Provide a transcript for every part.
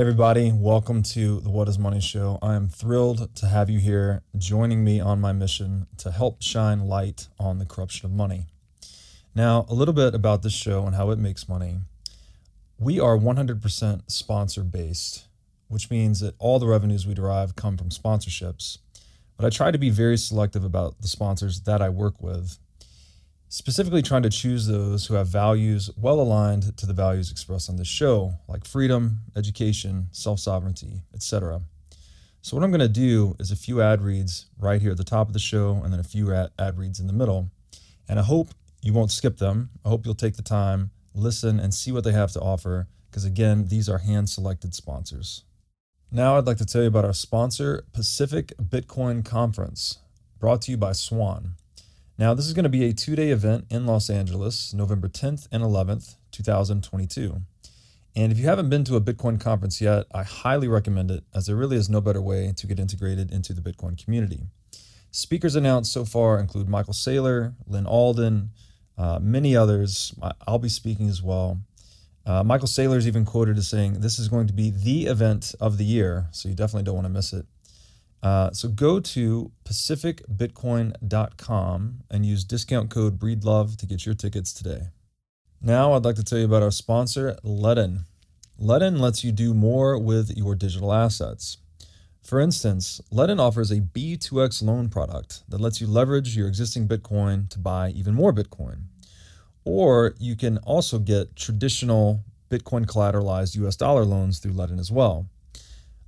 Hey everybody, welcome to the What is Money Show. I am thrilled to have you here joining me on my mission to help shine light on the corruption of money. Now, a little bit about this show and how it makes money. We are 100% sponsor-based, which means that all the revenues we derive come from sponsorships. But I try to be very selective about the sponsors that I work with, specifically trying to choose those who have values well aligned to the values expressed on this show, like freedom, education, self-sovereignty, etc. So what I'm going to do is a few ad reads right here at the top of the show and then a few ad reads in the middle. And I hope you won't skip them. I hope you'll take the time, listen, and see what they have to offer, because again, these are hand-selected sponsors. Now I'd like to tell you about our sponsor, Pacific Bitcoin Conference, brought to you by Swan. Now, this is going to be a two-day event in Los Angeles, November 10th and 11th, 2022. And if you haven't been to a Bitcoin conference yet, I highly recommend it, as there really is no better way to get integrated into the Bitcoin community. Speakers announced so far include Michael Saylor, Lynn Alden, many others. I'll be speaking as well. Michael Saylor is even quoted as saying, this is going to be the event of the year, so you definitely don't want to miss it. So go to pacificbitcoin.com and use discount code BREEDLOVE to get your tickets today. Now I'd like to tell you about our sponsor, Ledn. Ledn lets you do more with your digital assets. For instance, Ledn offers a B2X loan product that lets you leverage your existing Bitcoin to buy even more Bitcoin. Or you can also get traditional Bitcoin collateralized US dollar loans through Ledn as well.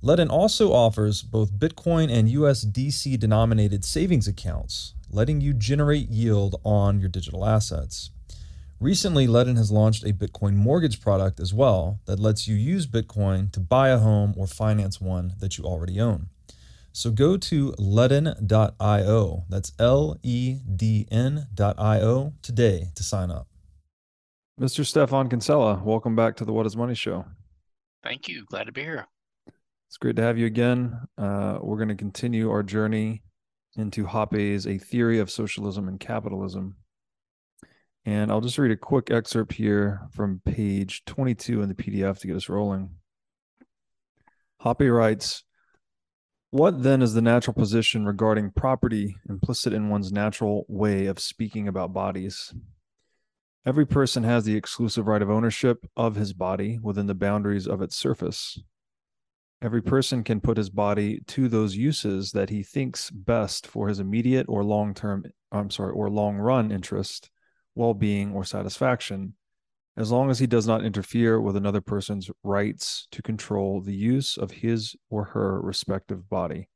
Ledn also offers both Bitcoin and USDC denominated savings accounts, letting you generate yield on your digital assets. Recently, Ledn has launched a Bitcoin mortgage product as well that lets you use Bitcoin to buy a home or finance one that you already own. So go to ledn.io, that's LEDN.io today to sign up. Mr. Stefan Kinsella, welcome back to the What is Money Show. Thank you. Glad to be here. It's great to have you again. We're going to continue our journey into Hoppe's A Theory of Socialism and Capitalism. And I'll just read a quick excerpt here from page 22 in the PDF to get us rolling. Hoppe writes, "What then is the natural position regarding property implicit in one's natural way of speaking about bodies? Every person has the exclusive right of ownership of his body within the boundaries of its surface. Every person can put his body to those uses that he thinks best for his immediate or long-run interest, well-being, or satisfaction, as long as he does not interfere with another person's rights to control the use of his or her respective body.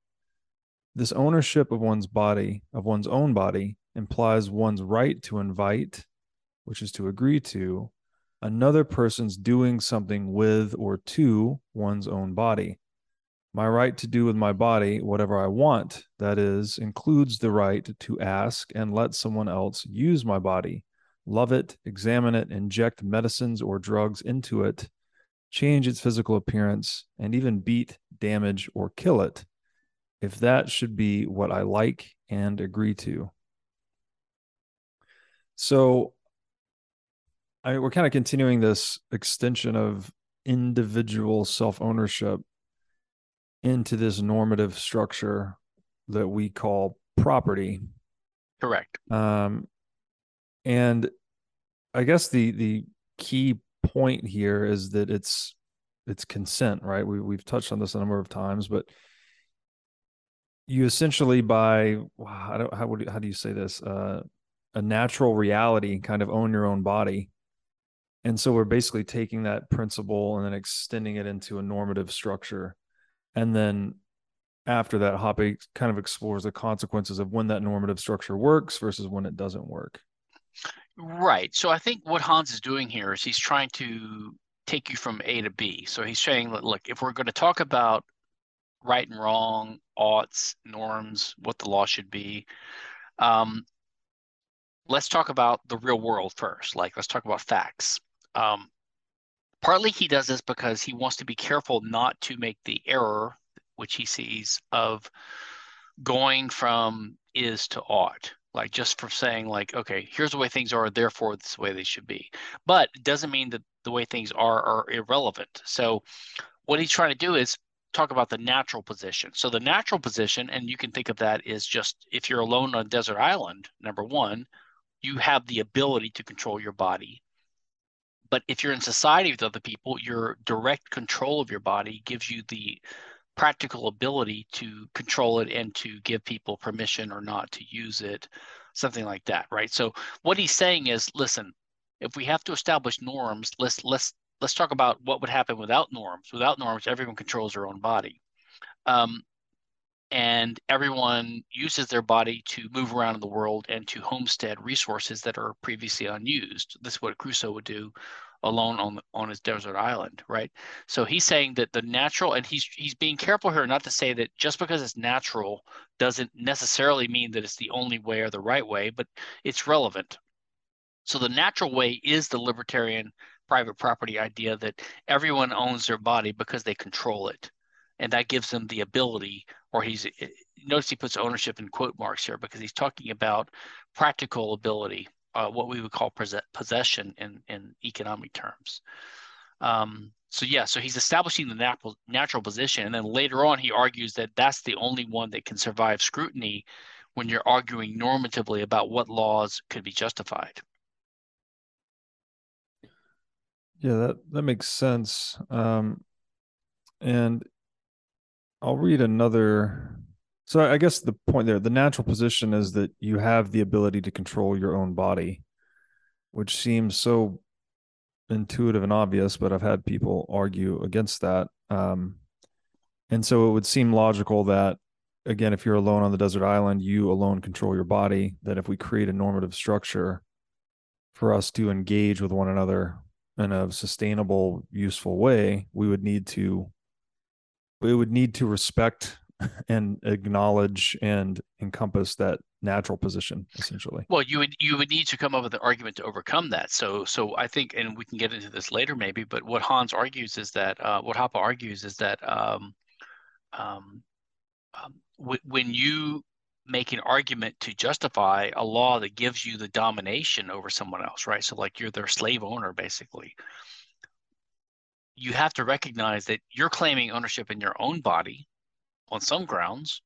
This ownership of one's own body, implies one's right to invite, which is to agree to, another person's doing something with or to one's own body. My right to do with my body whatever I want, that is, includes the right to ask and let someone else use my body, love it, examine it, inject medicines or drugs into it, change its physical appearance, and even beat, damage, or kill it, if that should be what I like and agree to." So, we're kind of continuing this extension of individual self-ownership into this normative structure that we call property. Correct. And I guess the key point here is that it's consent, right? We've touched on this a number of times, but you essentially a natural reality kind of own your own body. And so we're basically taking that principle and then extending it into a normative structure. And then after that, Hoppe kind of explores the consequences of when that normative structure works versus when it doesn't work. Right. So I think what Hans is doing here is he's trying to take you from A to B. So he's saying, look, if we're going to talk about right and wrong, oughts, norms, what the law should be, let's talk about the real world first. Like, let's talk about facts. Partly he does this because he wants to be careful not to make the error, which he sees, of going from is to ought, like just for saying like, okay, here's the way things are, therefore this is the way they should be. But it doesn't mean that the way things are irrelevant. So what he's trying to do is talk about the natural position. So the natural position, and you can think of that as just if you're alone on a desert island, number one, you have the ability to control your body. But if you're in society with other people, your direct control of your body gives you the practical ability to control it and to give people permission or not to use it, something like that, right? So what he's saying is, listen, if we have to establish norms, let's talk about what would happen without norms. Without norms, everyone controls their own body. And everyone uses their body to move around in the world and to homestead resources that are previously unused. This is what Crusoe would do alone on his desert island, right? So he's saying that the natural, and he's being careful here not to say that just because it's natural doesn't necessarily mean that it's the only way or the right way, but it's relevant. So the natural way is the libertarian private property idea that everyone owns their body because they control it. And that gives them the ability, or notice he puts ownership in quote marks here because he's talking about practical ability, what we would call possession in economic terms. So he's establishing the natural position. And then later on, he argues that that's the only one that can survive scrutiny when you're arguing normatively about what laws could be justified. Yeah, that makes sense. And I'll read another. So I guess the point there, the natural position is that you have the ability to control your own body, which seems so intuitive and obvious, but I've had people argue against that. And so it would seem logical that, again, if you're alone on the desert island, you alone control your body, that if we create a normative structure for us to engage with one another in a sustainable, useful way, we would need to respect and acknowledge and encompass that natural position, essentially. Well, you would need to come up with an argument to overcome that. So I think, and we can get into this later maybe, but what Hans argues is that, what Hoppe argues is that when you make an argument to justify a law that gives you the domination over someone else, right? So like you're their slave owner, basically. You have to recognize that you're claiming ownership in your own body on some grounds,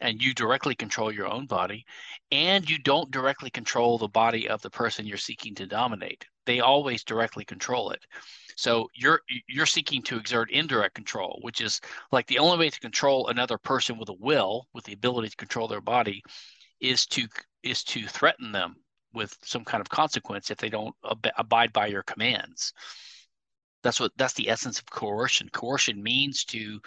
and you directly control your own body, and you don't directly control the body of the person you're seeking to dominate. They always directly control it. So you're seeking to exert indirect control, which is like the only way to control another person with a will, with the ability to control their body, is to threaten them with some kind of consequence if they don't abide by your commands. That's the essence of coercion. Coercion means to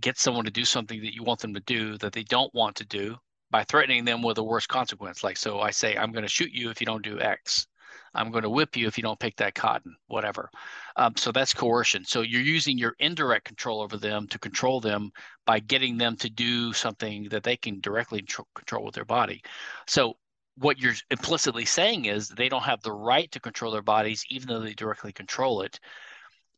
get someone to do something that you want them to do that they don't want to do by threatening them with a worse consequence. Like, so I say, I'm going to shoot you if you don't do X. I'm going to whip you if you don't pick that cotton, whatever. So that's coercion. So you're using your indirect control over them to control them by getting them to do something that they can directly control with their body. So what you're implicitly saying is they don't have the right to control their bodies, even though they directly control it.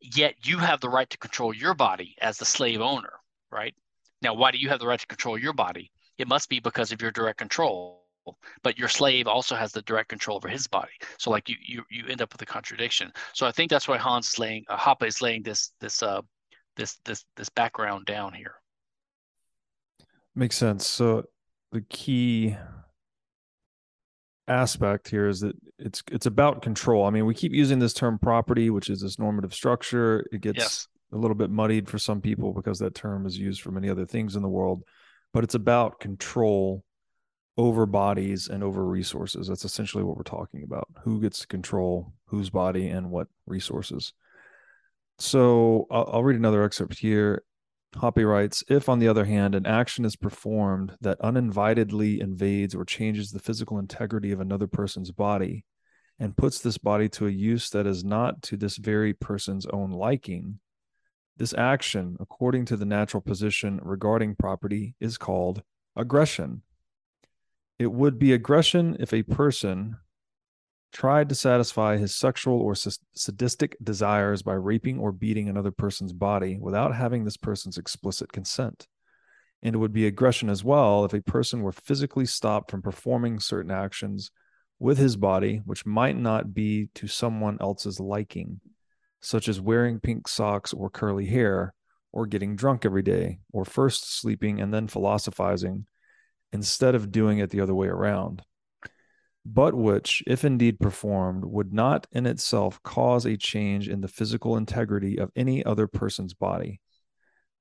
Yet you have the right to control your body as the slave owner, right? Now, why do you have the right to control your body? It must be because of your direct control, but your slave also has the direct control over his body. So like you end up with a contradiction. So I think that's why Hoppe is laying this background down here. Makes sense. So the key aspect here is that it's about control. I mean, we keep using this term property, which is this normative structure. It gets a little bit muddied for some people because that term is used for many other things in the world, but it's about control over bodies and over resources. That's essentially what we're talking about. Who gets to control whose body and what resources. So I'll read another excerpt here. Hoppe writes, if, on the other hand, an action is performed that uninvitedly invades or changes the physical integrity of another person's body and puts this body to a use that is not to this very person's own liking, this action, according to the natural position regarding property, is called aggression. It would be aggression if a person tried to satisfy his sexual or sadistic desires by raping or beating another person's body without having this person's explicit consent. And it would be aggression as well if a person were physically stopped from performing certain actions with his body, which might not be to someone else's liking, such as wearing pink socks or curly hair, or getting drunk every day, or first sleeping and then philosophizing, instead of doing it the other way around, but which, if indeed performed, would not in itself cause a change in the physical integrity of any other person's body.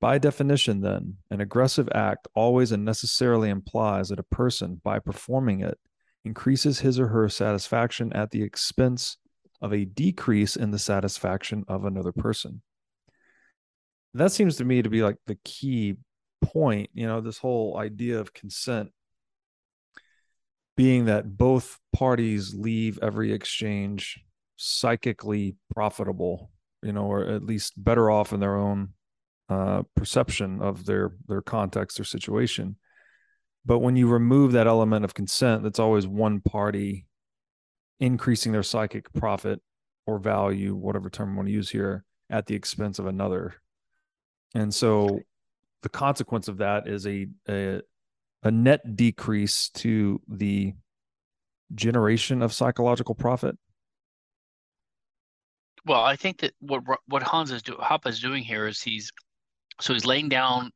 By definition, then, an aggressive act always and necessarily implies that a person, by performing it, increases his or her satisfaction at the expense of a decrease in the satisfaction of another person. That seems to me to be like the key point, you know, this whole idea of consent being that both parties leave every exchange psychically profitable, you know, or at least better off in their own perception of their context or situation. But when you remove that element of consent, that's always one party increasing their psychic profit or value, whatever term I want to use here, at the expense of another. And so the consequence of that is a net decrease to the generation of psychological profit. Well, I think that what Hoppe is doing here is he's laying down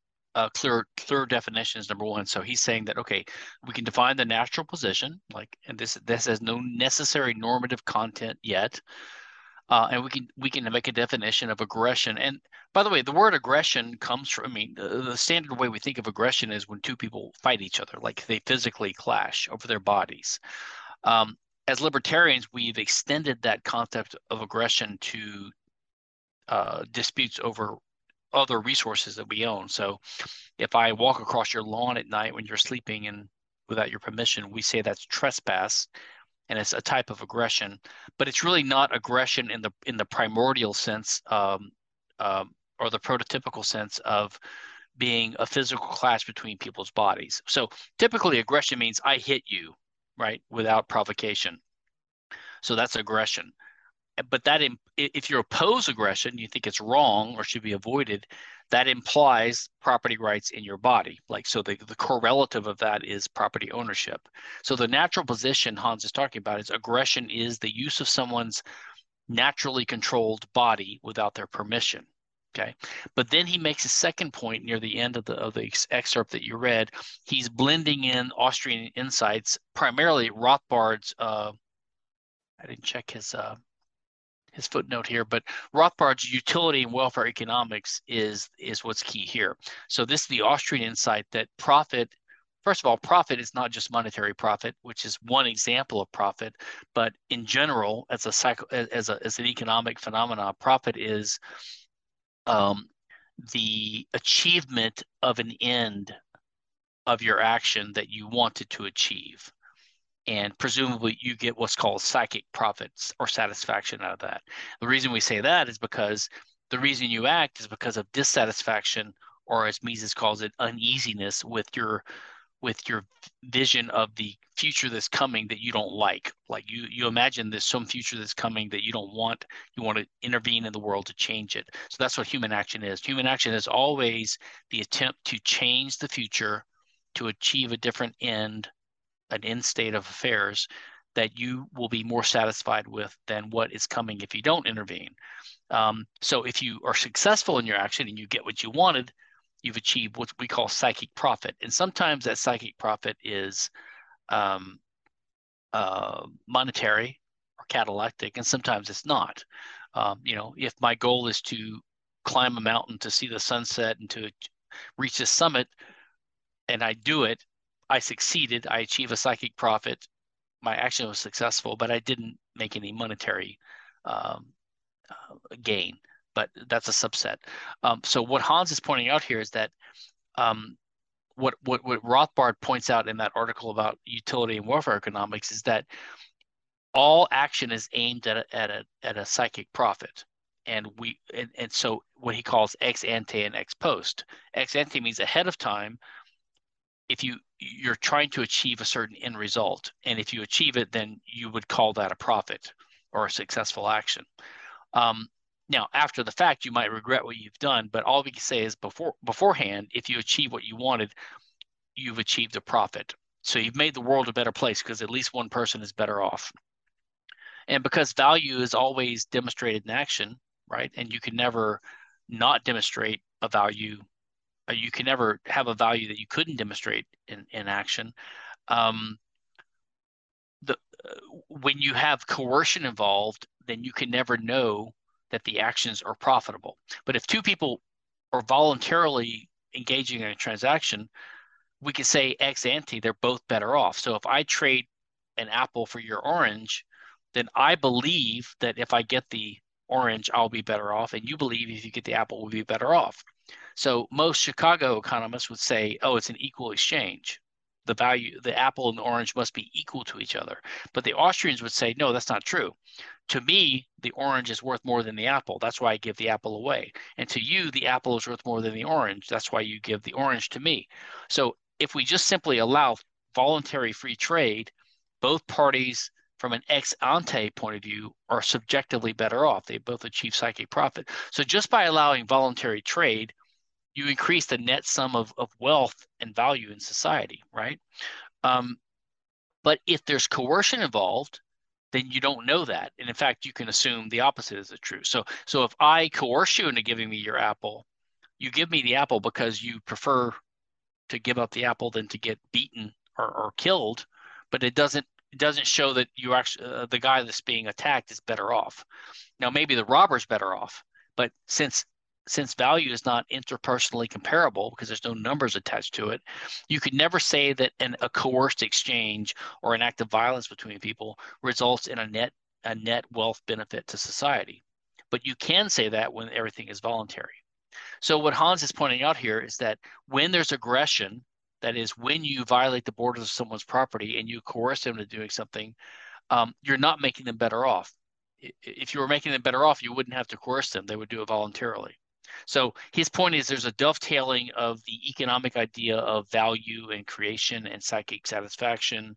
clear definitions. Number one, so he's saying that, okay, we can define the natural position, like, and this has no necessary normative content yet, and we can make a definition of aggression. And by the way, the word aggression comes from, I mean, the standard way we think of aggression is when two people fight each other, like they physically clash over their bodies. As libertarians, we've extended that concept of aggression to disputes over other resources that we own. So if I walk across your lawn at night when you're sleeping and without your permission, we say that's trespass, and it's a type of aggression, but it's really not aggression in the primordial sense or the prototypical sense of being a physical clash between people's bodies. So typically aggression means I hit you, right, without provocation. So that's aggression. But that, if you oppose aggression, you think it's wrong or should be avoided, that implies property rights in your body. Like, so the correlative of that is property ownership. So the natural position Hans is talking about is aggression is the use of someone's naturally controlled body without their permission. Okay, but then he makes a second point near the end of the excerpt that you read. He's blending in Austrian insights, primarily Rothbard's. I didn't check his footnote here, but Rothbard's utility and welfare economics is what's key here. So this is the Austrian insight that profit, first of all, profit is not just monetary profit, which is one example of profit, but in general, as an economic phenomenon, profit is the achievement of an end of your action that you wanted to achieve. And presumably you get what's called psychic profits or satisfaction out of that. The reason we say that is because the reason you act is because of dissatisfaction, or as Mises calls it, uneasiness with your vision of the future that's coming that you don't like. Like you imagine there's some future that's coming that you don't want. You want to intervene in the world to change it. So that's what human action is. Human action is always the attempt to change the future, to achieve a different end, an end state of affairs that you will be more satisfied with than what is coming if you don't intervene. So if you are successful in your action and you get what you wanted, you've achieved what we call psychic profit. And sometimes that psychic profit is monetary or catalytic, and sometimes it's not. You know, if my goal is to climb a mountain to see the sunset and to reach the summit, and I do it, I succeeded, I achieved a psychic profit, my action was successful, but I didn't make any monetary gain, but that's a subset. So what Hans is pointing out here is that what Rothbard points out in that article about utility and welfare economics is that all action is aimed at a psychic profit. And so what he calls ex ante and ex post. Ex ante means ahead of time. If you're trying to achieve a certain end result, and if you achieve it, then you would call that a profit or a successful action. Now, after the fact, you might regret what you've done, but all we can say is beforehand, if you achieve what you wanted, you've achieved a profit. So you've made the world a better place because at least one person is better off. And because value is always demonstrated in action, right? And you can never not demonstrate a value. You can never have a value that you couldn't demonstrate in action. When you have coercion involved, then you can never know that the actions are profitable. But if two people are voluntarily engaging in a transaction, we can say ex ante they're both better off. So if I trade an apple for your orange, then I believe that if I get the orange, I'll be better off, and you believe if you get the apple, we'll be better off. So most Chicago economists would say, oh, it's an equal exchange. The value, the apple and the orange must be equal to each other. But the Austrians would say, no, that's not true. To me, the orange is worth more than the apple. That's why I give the apple away. And to you, the apple is worth more than the orange. That's why you give the orange to me. So if we just simply allow voluntary free trade, both parties from an ex ante point of view are subjectively better off. They both achieve psychic profit. So just by allowing voluntary trade, you increase the net sum of wealth and value in society, right? But if there's coercion involved, then you don't know that. And in fact, you can assume the opposite is true. So if I coerce you into giving me your apple, you give me the apple because you prefer to give up the apple than to get beaten or killed, but it doesn't show that you actually the guy that's being attacked is better off. Now, maybe the robber's better off, but since value is not interpersonally comparable because there's no numbers attached to it, you could never say that a coerced exchange or an act of violence between people results in a net wealth benefit to society. But you can say that when everything is voluntary. So what Hans is pointing out here is that when there's aggression, that is when you violate the borders of someone's property and you coerce them to doing something, you're not making them better off. If you were making them better off, you wouldn't have to coerce them. They would do it voluntarily. So his point is there's a dovetailing of the economic idea of value and creation and psychic satisfaction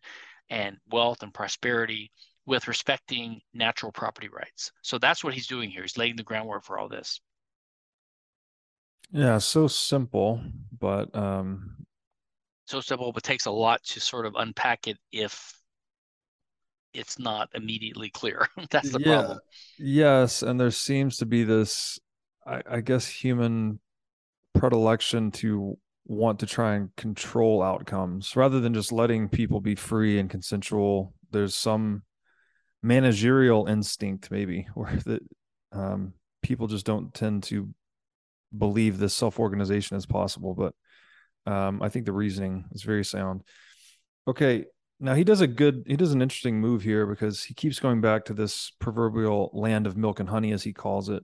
and wealth and prosperity with respecting natural property rights. So that's what he's doing here. He's laying the groundwork for all this. Yeah, so simple, but takes a lot to sort of unpack it if it's not immediately clear. That's the problem. Yes, and there seems to be this I guess human predilection to want to try and control outcomes rather than just letting people be free and consensual. There's some managerial instinct maybe where that people just don't tend to believe this self-organization is possible. But I think the reasoning is very sound. Okay, now he does an interesting move here because he keeps going back to this proverbial land of milk and honey, as he calls it,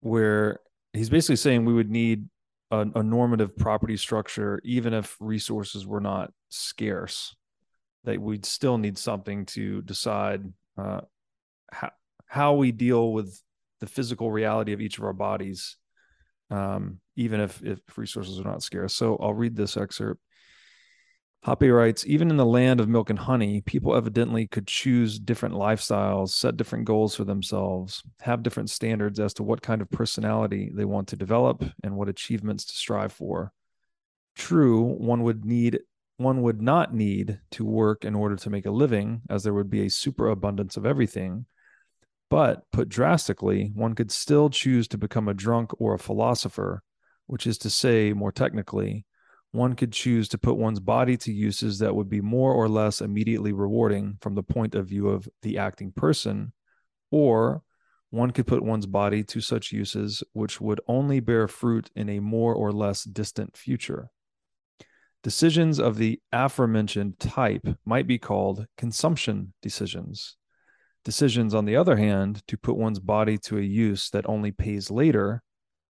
where he's basically saying we would need a normative property structure, even if resources were not scarce, that we'd still need something to decide how we deal with the physical reality of each of our bodies, even if resources are not scarce. So I'll read this excerpt. Hoppe writes, even in the land of milk and honey, people evidently could choose different lifestyles, set different goals for themselves, have different standards as to what kind of personality they want to develop and what achievements to strive for. True, one would not need to work in order to make a living, as there would be a superabundance of everything. But put drastically, one could still choose to become a drunk or a philosopher, which is to say, more technically, one could choose to put one's body to uses that would be more or less immediately rewarding from the point of view of the acting person, or one could put one's body to such uses which would only bear fruit in a more or less distant future. Decisions of the aforementioned type might be called consumption decisions. Decisions, on the other hand, to put one's body to a use that only pays later,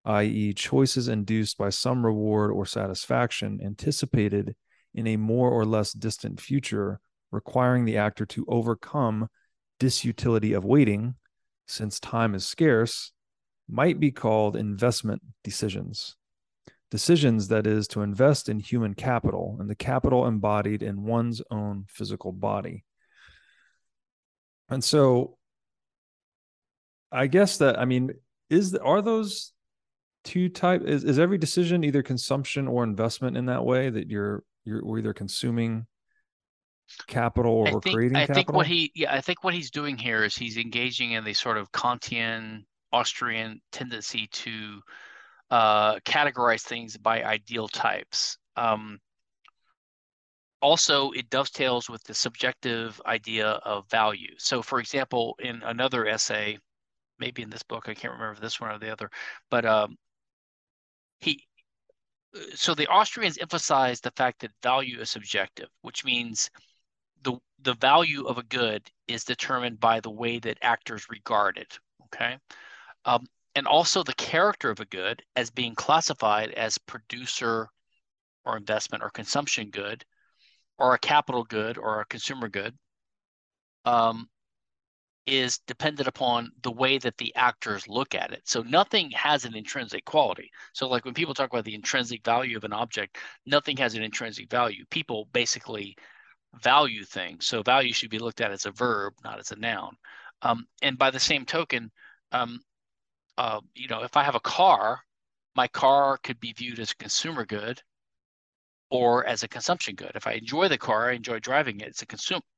i.e., choices induced by some reward or satisfaction anticipated in a more or less distant future, requiring the actor to overcome disutility of waiting, since time is scarce, might be called investment decisions. Decisions, that is, to invest in human capital, and the capital embodied in one's own physical body. And so, I guess that, I mean, are those two type is every decision either consumption or investment in that way, that we're either consuming capital or we're creating capital? I think what he's doing here is he's engaging in the sort of Kantian Austrian tendency to categorize things by ideal types. Also, it dovetails with the subjective idea of value. So, for example, in another essay, maybe in this book, I can't remember this one or the other, but so the Austrians emphasize the fact that value is subjective, which means the value of a good is determined by the way that actors regard it, okay? And also the character of a good as being classified as producer or investment or consumption good or a capital good or a consumer good is dependent upon the way that the actors look at it. So nothing has an intrinsic quality. So like when people talk about the intrinsic value of an object, nothing has an intrinsic value. People basically value things. So value should be looked at as a verb, not as a noun. And by the same token, if I have a car, my car could be viewed as a consumer good or as a consumption good. If I enjoy the car, I enjoy driving it, it's a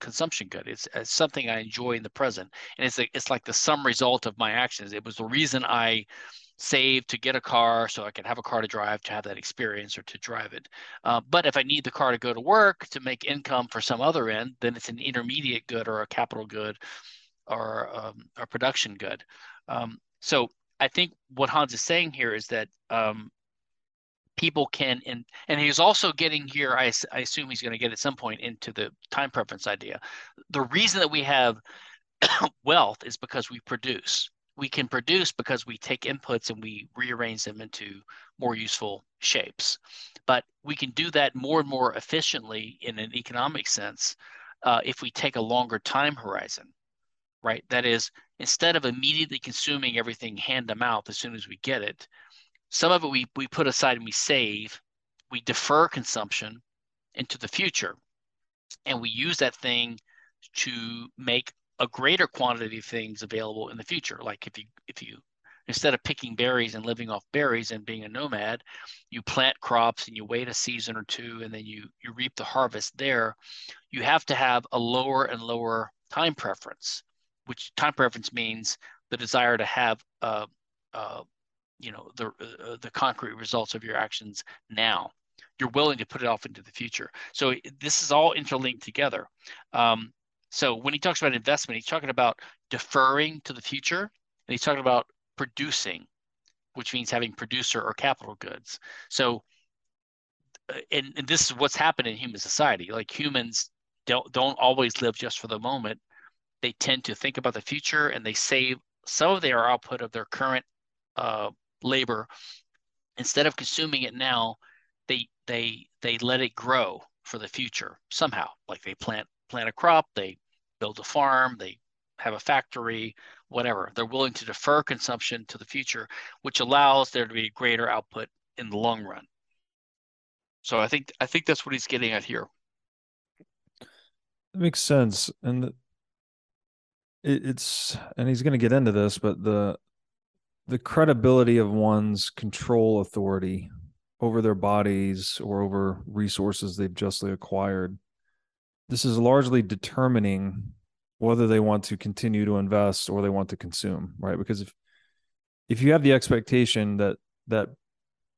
consumption good. It's something I enjoy in the present. And it's like the sum result of my actions. It was the reason I saved to get a car so I could have a car to drive, to have that experience or to drive it. But if I need the car to go to work, to make income for some other end, then it's an intermediate good or a capital good or a production good. So I think what Hans is saying here is that people can – and he's also getting here, I assume he's going to get at some point into the time preference idea. The reason that we have wealth is because we produce. We can produce because we take inputs and we rearrange them into more useful shapes. But we can do that more and more efficiently in an economic sense if we take a longer time horizon, right? That is, instead of immediately consuming everything hand-to-mouth as soon as we get it, some of it we put aside and we save, we defer consumption into the future, and we use that thing to make a greater quantity of things available in the future. Like if you instead of picking berries and living off berries and being a nomad, you plant crops and you wait a season or two and then you reap the harvest there, you have to have a lower and lower time preference, which time preference means the desire to have the concrete results of your actions now. You're willing to put it off into the future. So this is all interlinked together. So when he talks about investment, he's talking about deferring to the future, and he's talking about producing, which means having producer or capital goods. So, and this is what's happened in human society. Like humans don't always live just for the moment. They tend to think about the future, and they save some of their output of their current labor. Instead of consuming it now, they let it grow for the future somehow. Like they plant a crop, they build a farm, they have a factory, whatever. They're willing to defer consumption to the future, which allows there to be greater output in the long run. So I think that's what he's getting at here. That makes sense. And it's he's going to get into this, but the credibility of one's control authority over their bodies or over resources they've justly acquired. This is largely determining whether they want to continue to invest or they want to consume, right? Because if you have the expectation that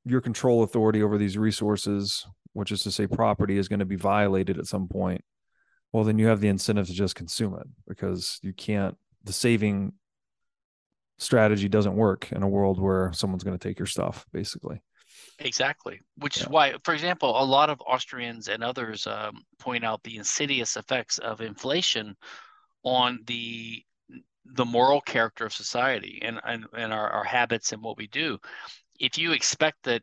your control authority over these resources, which is to say property, is going to be violated at some point, well, then you have the incentive to just consume it because the saving strategy doesn't work in a world where someone's going to take your stuff, basically. Exactly, which is why, for example, a lot of Austrians and others point out the insidious effects of inflation on the moral character of society and our habits and what we do. If you expect that,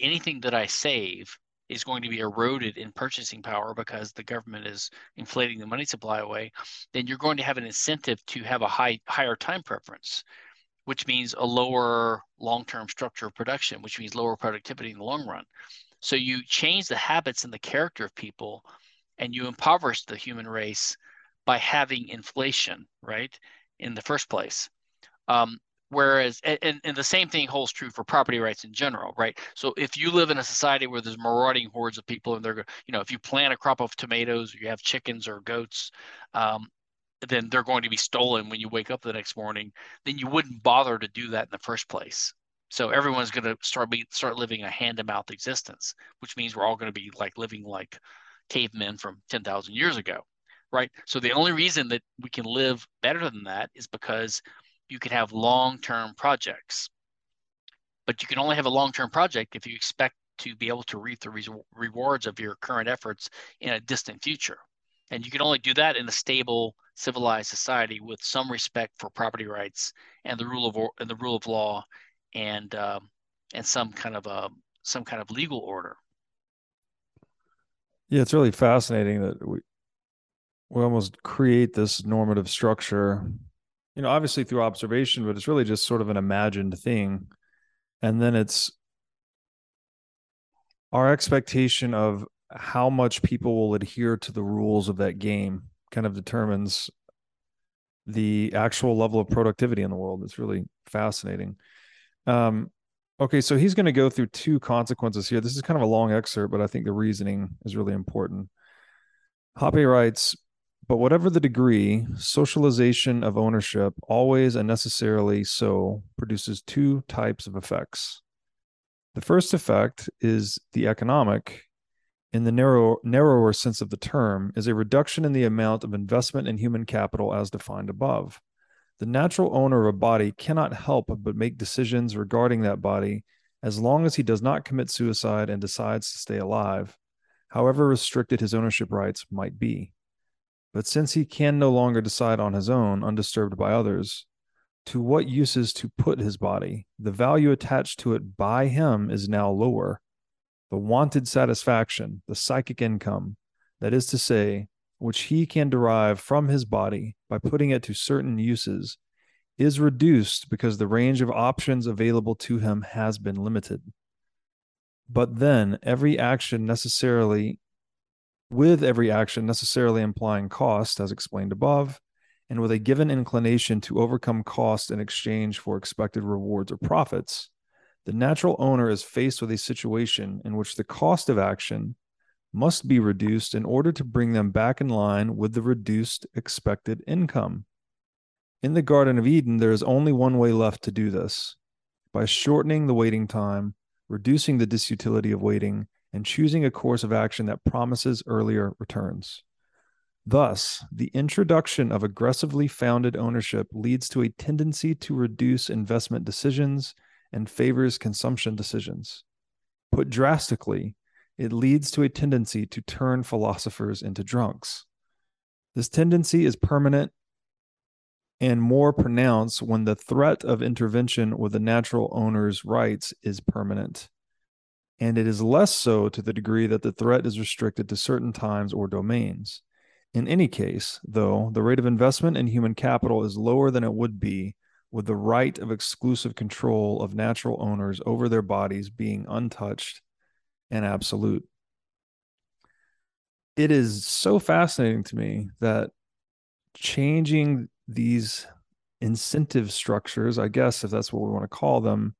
anything that I save is going to be eroded in purchasing power because the government is inflating the money supply away, then you're going to have an incentive to have a higher time preference, which means a lower long-term structure of production, which means lower productivity in the long run. So you change the habits and the character of people, and you impoverish the human race by having inflation, right, in the first place. Whereas, and the same thing holds true for property rights in general, right? So if you live in a society where there's marauding hordes of people and they're, if you plant a crop of tomatoes, or you have chickens or goats, then they're going to be stolen when you wake up the next morning, then you wouldn't bother to do that in the first place. So everyone's going to start living a hand-to-mouth existence, which means we're all going to be like living like cavemen from 10,000 years ago, right? So the only reason that we can live better than that is because you can have long-term projects. But you can only have a long-term project if you expect to be able to reap the rewards of your current efforts in a distant future. And you can only do that in a stable, civilized society with some respect for property rights and the rule of law, and some kind of legal order. Yeah, it's really fascinating that we almost create this normative structure, you know, obviously through observation, but it's really just sort of an imagined thing, and then it's our expectation of how much people will adhere to the rules of that game kind of determines the actual level of productivity in the world. It's really fascinating. Okay, so he's going to go through two consequences here. This is kind of a long excerpt, but I think the reasoning is really important. Hoppe writes, but whatever the degree, socialization of ownership, always and necessarily so, produces two types of effects. The first effect is the economic, in the narrower sense of the term, is a reduction in the amount of investment in human capital as defined above. The natural owner of a body cannot help but make decisions regarding that body as long as he does not commit suicide and decides to stay alive, however restricted his ownership rights might be. But since he can no longer decide on his own, undisturbed by others, to what uses to put his body, the value attached to it by him is now lower. The wanted satisfaction, the psychic income, that is to say, which he can derive from his body by putting it to certain uses, is reduced because the range of options available to him has been limited. But then every action necessarily implying cost, as explained above, and with a given inclination to overcome cost in exchange for expected rewards or profits, the natural owner is faced with a situation in which the cost of action must be reduced in order to bring them back in line with the reduced expected income. In the Garden of Eden, there is only one way left to do this, by shortening the waiting time, reducing the disutility of waiting, and choosing a course of action that promises earlier returns. Thus, the introduction of aggressively founded ownership leads to a tendency to reduce investment decisions and favors consumption decisions. Put drastically, it leads to a tendency to turn philosophers into drunks. This tendency is permanent and more pronounced when the threat of intervention with the natural owner's rights is permanent, and it is less so to the degree that the threat is restricted to certain times or domains. In any case, though, the rate of investment in human capital is lower than it would be with the right of exclusive control of natural owners over their bodies being untouched and absolute. It is so fascinating to me that changing these incentive structures, I guess if that's what we want to call them,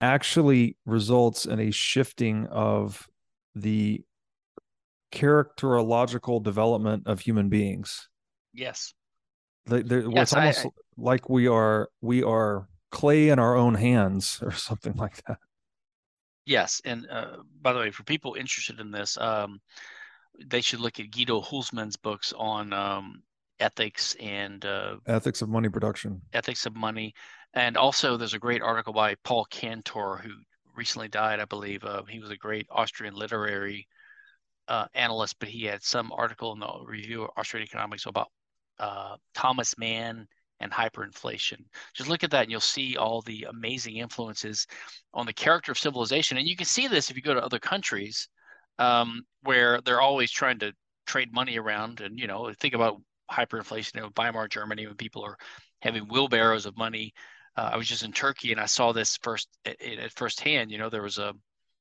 actually results in a shifting of the characterological development of human beings. Yes. Yes, it's almost like we are clay in our own hands or something like that. Yes. And by the way, for people interested in this, they should look at Guido Hulsmann's books on ethics and ethics of money production. Ethics of money. And also there's a great article by Paul Cantor, who recently died, I believe. He was a great Austrian literary analyst, but he had some article in the Review of Austrian Economics about Thomas Mann and hyperinflation. Just look at that and you'll see all the amazing influences on the character of civilization. And you can see this if you go to other countries where they're always trying to trade money around. And, you know, think about hyperinflation in Weimar Germany when people are having wheelbarrows of money. I was just in Turkey and I saw this firsthand. You know, there was I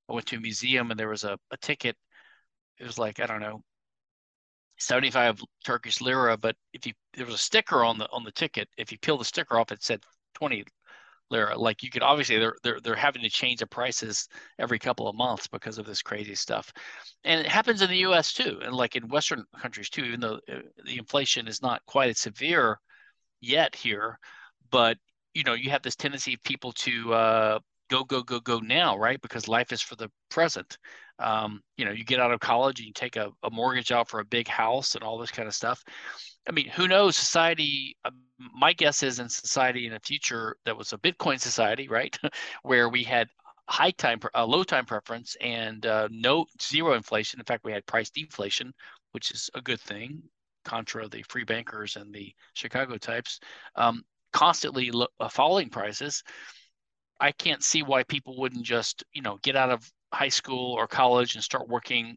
went to a museum and there was a ticket. It was like, I don't know, 75 Turkish lira, but there was a sticker on the ticket. If you peel the sticker off, it said 20 Lyra. Like you could obviously they're having to change the prices every couple of months because of this crazy stuff, and it happens in the U.S. too, and like in Western countries too. Even though the inflation is not quite as severe yet here, but you know you have this tendency of people to go now, right? Because life is for the present. You know, you get out of college and you take a mortgage out for a big house and all this kind of stuff. I mean, who knows? Society, my guess is in society in the future, that was a Bitcoin society, right? Where we had low time preference and zero inflation. In fact, we had price deflation, which is a good thing, contra the free bankers and the Chicago types, constantly falling prices. I can't see why people wouldn't just, you know, get out of high school or college and start working,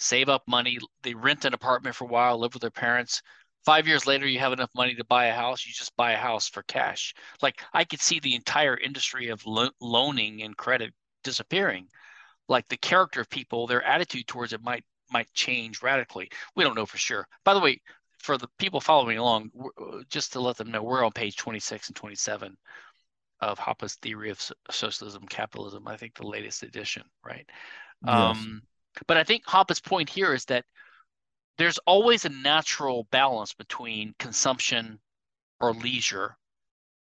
save up money. They rent an apartment for a while, live with their parents. 5 years later, you have enough money to buy a house. You just buy a house for cash. Like I could see the entire industry of loaning and credit disappearing. Like the character of people, their attitude towards it might change radically. We don't know for sure. By the way, for the people following along, just to let them know, we're on page 26 and 27. Of Hoppe's Theory of Socialism, Capitalism, I think the latest edition, right? Yes. But I think Hoppe's point here is that there's always a natural balance between consumption or leisure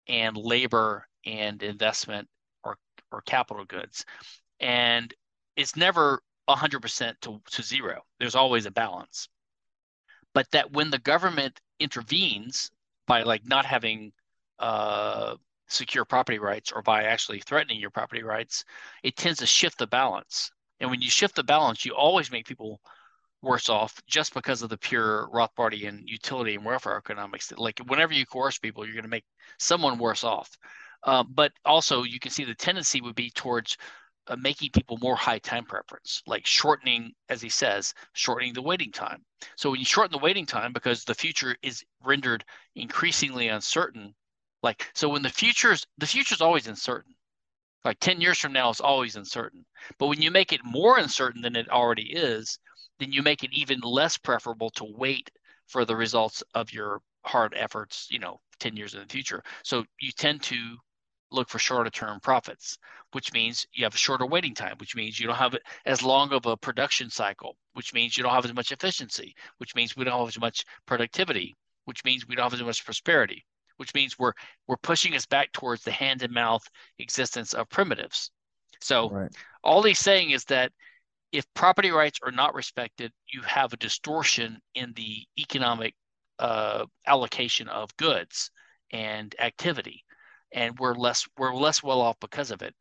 and labor and investment or capital goods. And it's never 100% to zero. There's always a balance. But that when the government intervenes by like not having secure property rights or by actually threatening your property rights, it tends to shift the balance. And when you shift the balance, you always make people worse off just because of the pure Rothbardian utility and welfare economics. Like whenever you coerce people, you're going to make someone worse off. But also you can see the tendency would be towards making people more high time preference, like shortening, as he says, shortening the waiting time. So when you shorten the waiting time, because the future is rendered increasingly uncertain, like, so when the future's always uncertain, like 10 years from now is always uncertain. But when you make it more uncertain than it already is, then you make it even less preferable to wait for the results of your hard efforts, you know, 10 years in the future. So you tend to look for shorter term profits, which means you have a shorter waiting time, which means you don't have as long of a production cycle, which means you don't have as much efficiency, which means we don't have as much productivity, which means we don't have as much prosperity, which means we're pushing us back towards the hand and mouth existence of primitives. So right. All he's saying is that if property rights are not respected, you have a distortion in the economic allocation of goods and activity, and we're less well off because of it.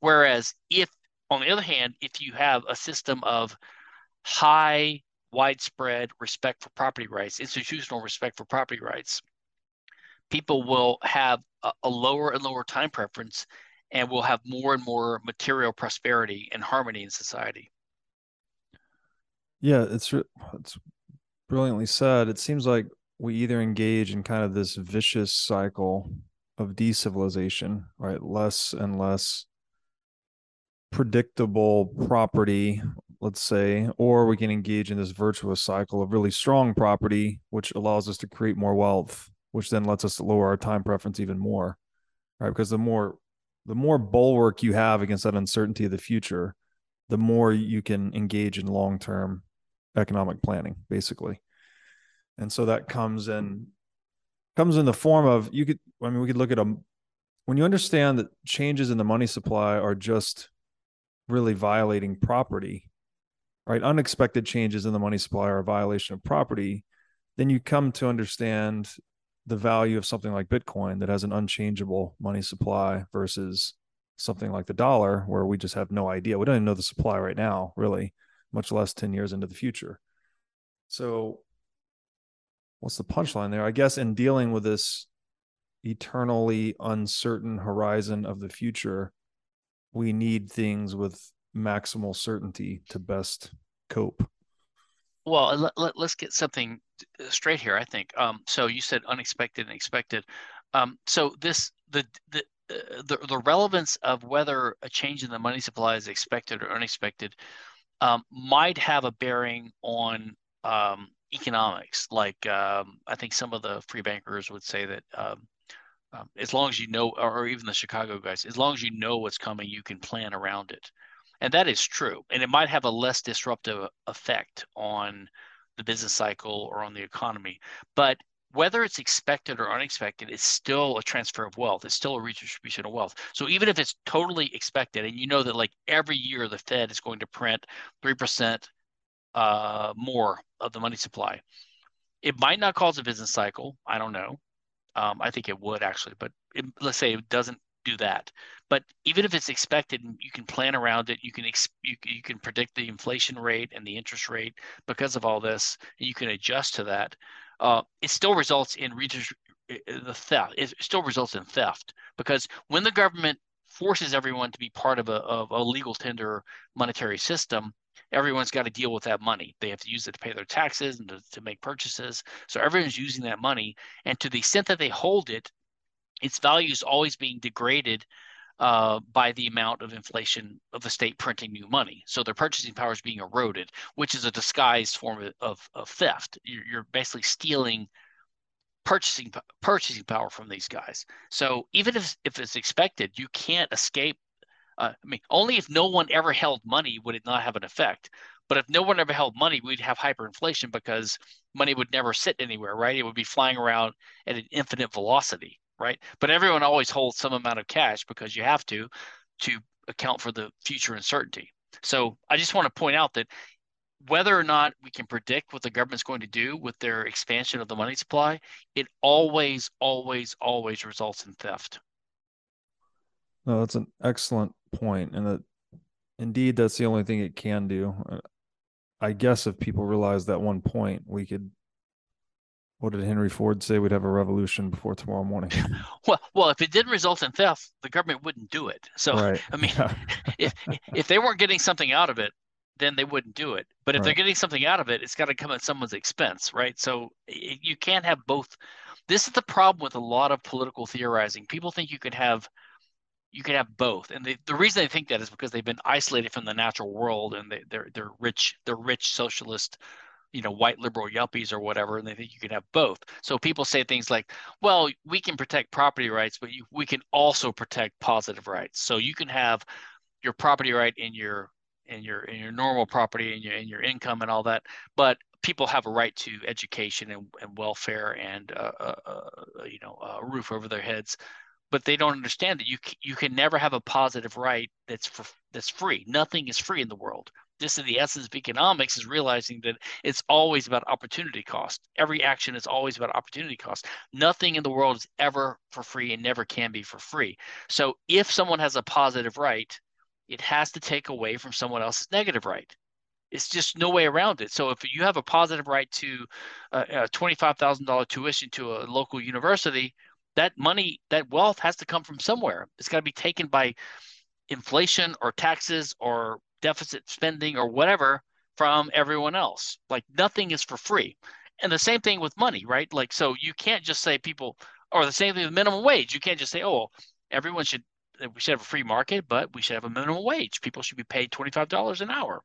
Whereas if, on the other hand, if you have a system of high, widespread respect for property rights, institutional respect for property rights, people will have a lower and lower time preference and will have more and more material prosperity and harmony in society. Yeah, it's brilliantly said. It seems like we either engage in kind of this vicious cycle of decivilization, right? Less and less predictable property, let's say, or we can engage in this virtuous cycle of really strong property, which allows us to create more wealth, which then lets us lower our time preference even more, right? Because the more bulwark you have against that uncertainty of the future, the more you can engage in long-term economic planning, basically. And so that comes in the form of, we could look at when you understand that changes in the money supply are just really violating property, right? Unexpected changes in the money supply are a violation of property. Then you come to understand the value of something like Bitcoin that has an unchangeable money supply versus something like the dollar, where we just have no idea. We don't even know the supply right now, really, much less 10 years into the future. So what's the punchline there? I guess in dealing with this eternally uncertain horizon of the future, we need things with maximal certainty to best cope. Well, let's get something straight here, I think. So you said unexpected and expected. So this the relevance of whether a change in the money supply is expected or unexpected might have a bearing on economics. Like I think some of the free bankers would say that as long as you know, or even the Chicago guys, as long as you know what's coming, you can plan around it. And that is true. And it might have a less disruptive effect on the business cycle or on the economy. But whether it's expected or unexpected, it's still a transfer of wealth. It's still a redistribution of wealth. So even if it's totally expected, and you know that like every year the Fed is going to print 3% more of the money supply, it might not cause a business cycle. I don't know. I think it would actually, but let's say it doesn't do that. But even if it's expected, you can plan around it. You can predict the inflation rate and the interest rate because of all this. And you can adjust to that. It still results in the theft. It still results in theft, because when the government forces everyone to be part of a legal tender monetary system, everyone's got to deal with that money. They have to use it to pay their taxes and to make purchases. So everyone's using that money, and to the extent that they hold it, its value is always being degraded by the amount of inflation of the state printing new money. So their purchasing power is being eroded, which is a disguised form of theft. You're basically stealing purchasing power from these guys. So even if it's expected, you can't escape. I mean, only if no one ever held money would it not have an effect. But if no one ever held money, we'd have hyperinflation, because money would never sit anywhere, right? It would be flying around at an infinite velocity. Right, but everyone always holds some amount of cash because you have to account for the future uncertainty. So I just want to point out that whether or not we can predict what the government's going to do with their expansion of the money supply, it always, always, always results in theft. No, that's an excellent point, and that indeed that's the only thing it can do. I guess if people realize that one point, we could. What did Henry Ford say? We'd have a revolution before tomorrow morning. Well, if it didn't result in theft, the government wouldn't do it. So, right. I mean, if they weren't getting something out of it, then they wouldn't do it. But if they're getting something out of it, it's got to come at someone's expense, right? So you can't have both. This is the problem with a lot of political theorizing. People think you can have both, and the reason they think that is because they've been isolated from the natural world, and they're rich socialist. White liberal yuppies or whatever, and they think you can have both. So people say things like, well, we can protect property rights, but we can also protect positive rights. So you can have your property right in your normal property and your income and all that, but people have a right to education and welfare and a roof over their heads. But they don't understand that you can never have a positive right that's free. Nothing is free in the world. This is the essence of economics, is realizing that it's always about opportunity cost. Every action is always about opportunity cost. Nothing in the world is ever for free and never can be for free. So if someone has a positive right, it has to take away from someone else's negative right. It's just no way around it. So if you have a positive right to a $25,000 tuition to a local university, that money, that wealth has to come from somewhere. It's got to be taken by inflation or taxes or deficit spending or whatever from everyone else. Like, nothing is for free. And the same thing with money, right? Like, so you can't just say people, or the same thing with minimum wage. You can't just say, oh, everyone should, we should have a free market, but we should have a minimum wage. People should be paid $25 an hour.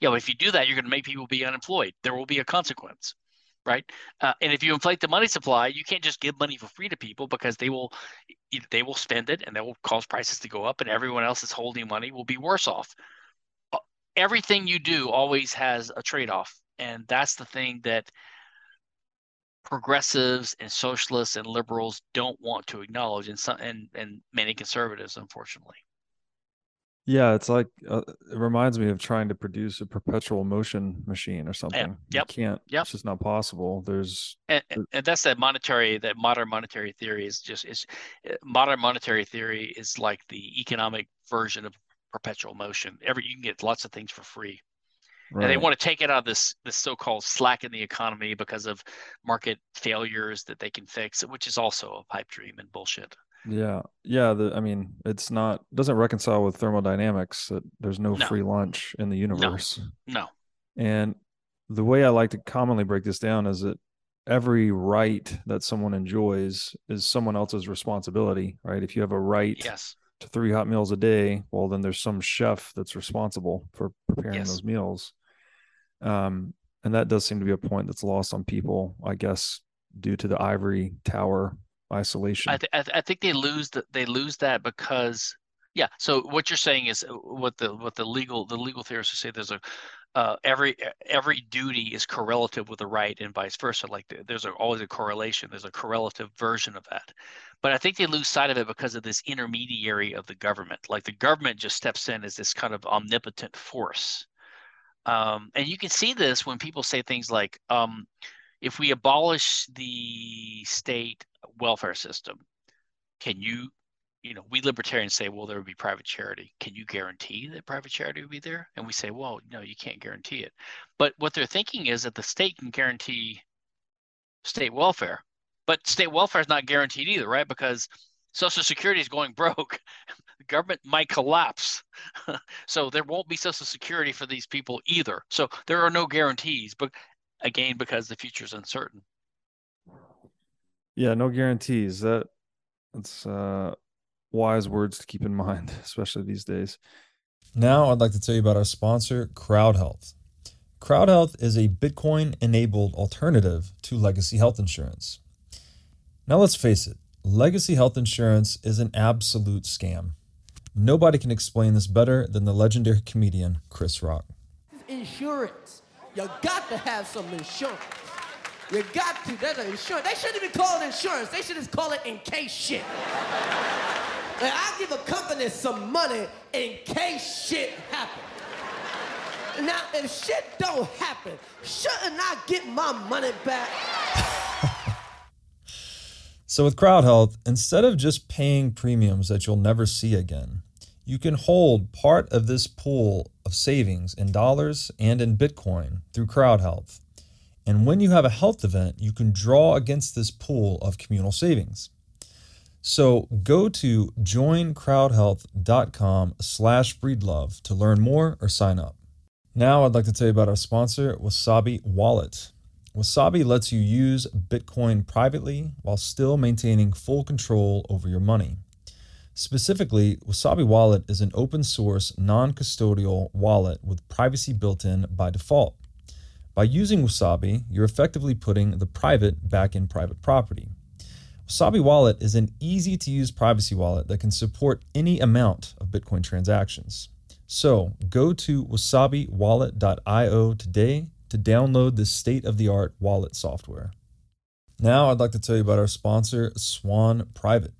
Yeah, well, if you do that, you're going to make people be unemployed. There will be a consequence. Right, and if you inflate the money supply, you can't just give money for free to people, because they will spend it, and they will cause prices to go up, and everyone else is holding money will be worse off. Everything you do always has a trade-off, and that's the thing that progressives and socialists and liberals don't want to acknowledge, and many conservatives, unfortunately. Yeah, it's like it reminds me of trying to produce a perpetual motion machine or something. You can't. Yep. It's just not possible. And that's that modern monetary theory is just modern monetary theory is like the economic version of perpetual motion. You can get lots of things for free, right. And they want to take it out of this so-called slack in the economy because of market failures that they can fix, which is also a pipe dream and bullshit. Yeah. I mean, doesn't reconcile with thermodynamics. That there's no free lunch in the universe. No. And the way I like to commonly break this down is that every right that someone enjoys is someone else's responsibility, right? If you have a right to 3 hot meals a day, well, then there's some chef that's responsible for preparing those meals. And that does seem to be a point that's lost on people, I guess, due to the ivory tower isolation. I think they lose that because, yeah. So what you're saying is what the legal theorists say. There's a every duty is correlative with a right, and vice versa. Like there's always a correlation. There's a correlative version of that. But I think they lose sight of it because of this intermediary of the government. Like the government just steps in as this kind of omnipotent force. And you can see this when people say things like, if we abolish the state welfare system, can you know, we libertarians say, well, there would be private charity. Can you guarantee that private charity would be there? And we say, well, no, you can't guarantee it. But what they're thinking is that the state can guarantee state welfare, but state welfare is not guaranteed either, right? Because Social Security is going broke. The government might collapse. So there won't be Social Security for these people either. So there are no guarantees, but again, because the future is uncertain. Yeah, no guarantees. That's wise words to keep in mind, especially these days. Now I'd like to tell you about our sponsor, CrowdHealth. CrowdHealth is a Bitcoin-enabled alternative to legacy health insurance. Now let's face it, legacy health insurance is an absolute scam. Nobody can explain this better than the legendary comedian Chris Rock. Insurance. You got to have some insurance. You got to. That's insurance. They shouldn't even call it insurance. They should just call it in case shit. Like, I give a company some money in case shit happens. Now, if shit don't happen, shouldn't I get my money back? So with CrowdHealth, instead of just paying premiums that you'll never see again, you can hold part of this pool of savings in dollars and in Bitcoin through CrowdHealth. And when you have a health event, you can draw against this pool of communal savings. So go to joincrowdhealth.com/breedlove to learn more or sign up. Now I'd like to tell you about our sponsor, Wasabi Wallet. Wasabi lets you use Bitcoin privately while still maintaining full control over your money. Specifically, Wasabi Wallet is an open source, non-custodial wallet with privacy built in by default. By using Wasabi, you're effectively putting the private back in private property. Wasabi Wallet is an easy-to-use privacy wallet that can support any amount of Bitcoin transactions. So go to wasabiwallet.io today to download this state-of-the-art wallet software. Now I'd like to tell you about our sponsor, Swan Private.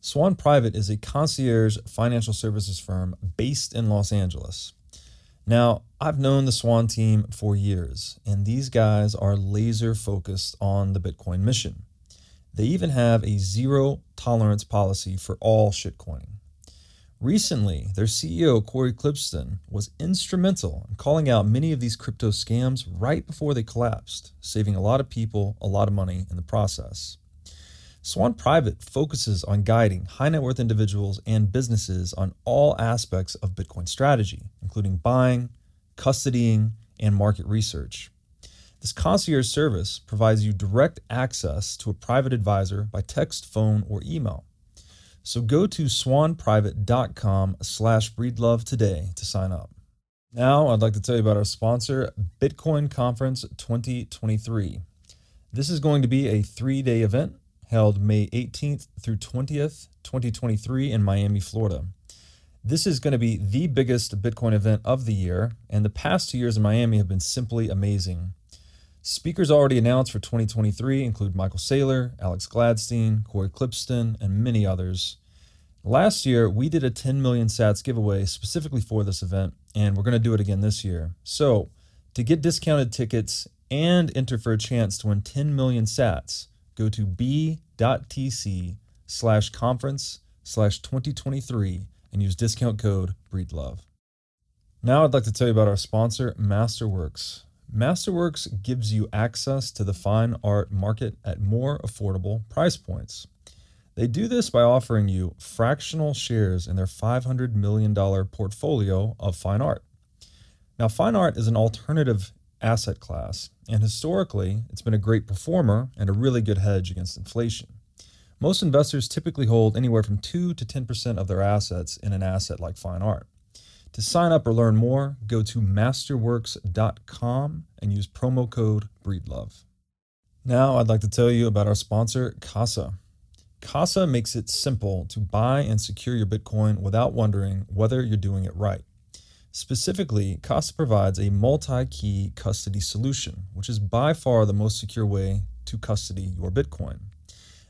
Swan Private is a concierge financial services firm based in Los Angeles. Now, I've known the Swan team for years, and these guys are laser focused on the Bitcoin mission. They even have a zero tolerance policy for all shitcoining. Recently, their CEO, Corey Klipsten, was instrumental in calling out many of these crypto scams right before they collapsed, saving a lot of people a lot of money in the process. Swan Private focuses on guiding high net worth individuals and businesses on all aspects of Bitcoin strategy, including buying, custodying, and market research. This concierge service provides you direct access to a private advisor by text, phone, or email. So go to swanprivate.com/breedlove today to sign up. Now I'd like to tell you about our sponsor, Bitcoin Conference 2023. This is going to be a 3-day event held May 18th through 20th, 2023 in Miami, Florida. This is going to be the biggest Bitcoin event of the year, and the past 2 years in Miami have been simply amazing. Speakers already announced for 2023 include Michael Saylor, Alex Gladstein, Corey Klipsten, and many others. Last year, we did a 10 million sats giveaway specifically for this event, and we're going to do it again this year. So, to get discounted tickets and enter for a chance to win 10 million sats, go to b.tc/conference/2023 and use discount code BREEDLOVE. Now I'd like to tell you about our sponsor, Masterworks. Masterworks gives you access to the fine art market at more affordable price points. They do this by offering you fractional shares in their $500 million portfolio of fine art. Now, fine art is an alternative asset class, and historically, it's been a great performer and a really good hedge against inflation. Most investors typically hold anywhere from 2 to 10% of their assets in an asset like fine art. To sign up or learn more, go to masterworks.com and use promo code BREEDLOVE. Now I'd like to tell you about our sponsor, Casa. Casa makes it simple to buy and secure your Bitcoin without wondering whether you're doing it right. Specifically, Casa provides a multi-key custody solution, which is by far the most secure way to custody your Bitcoin.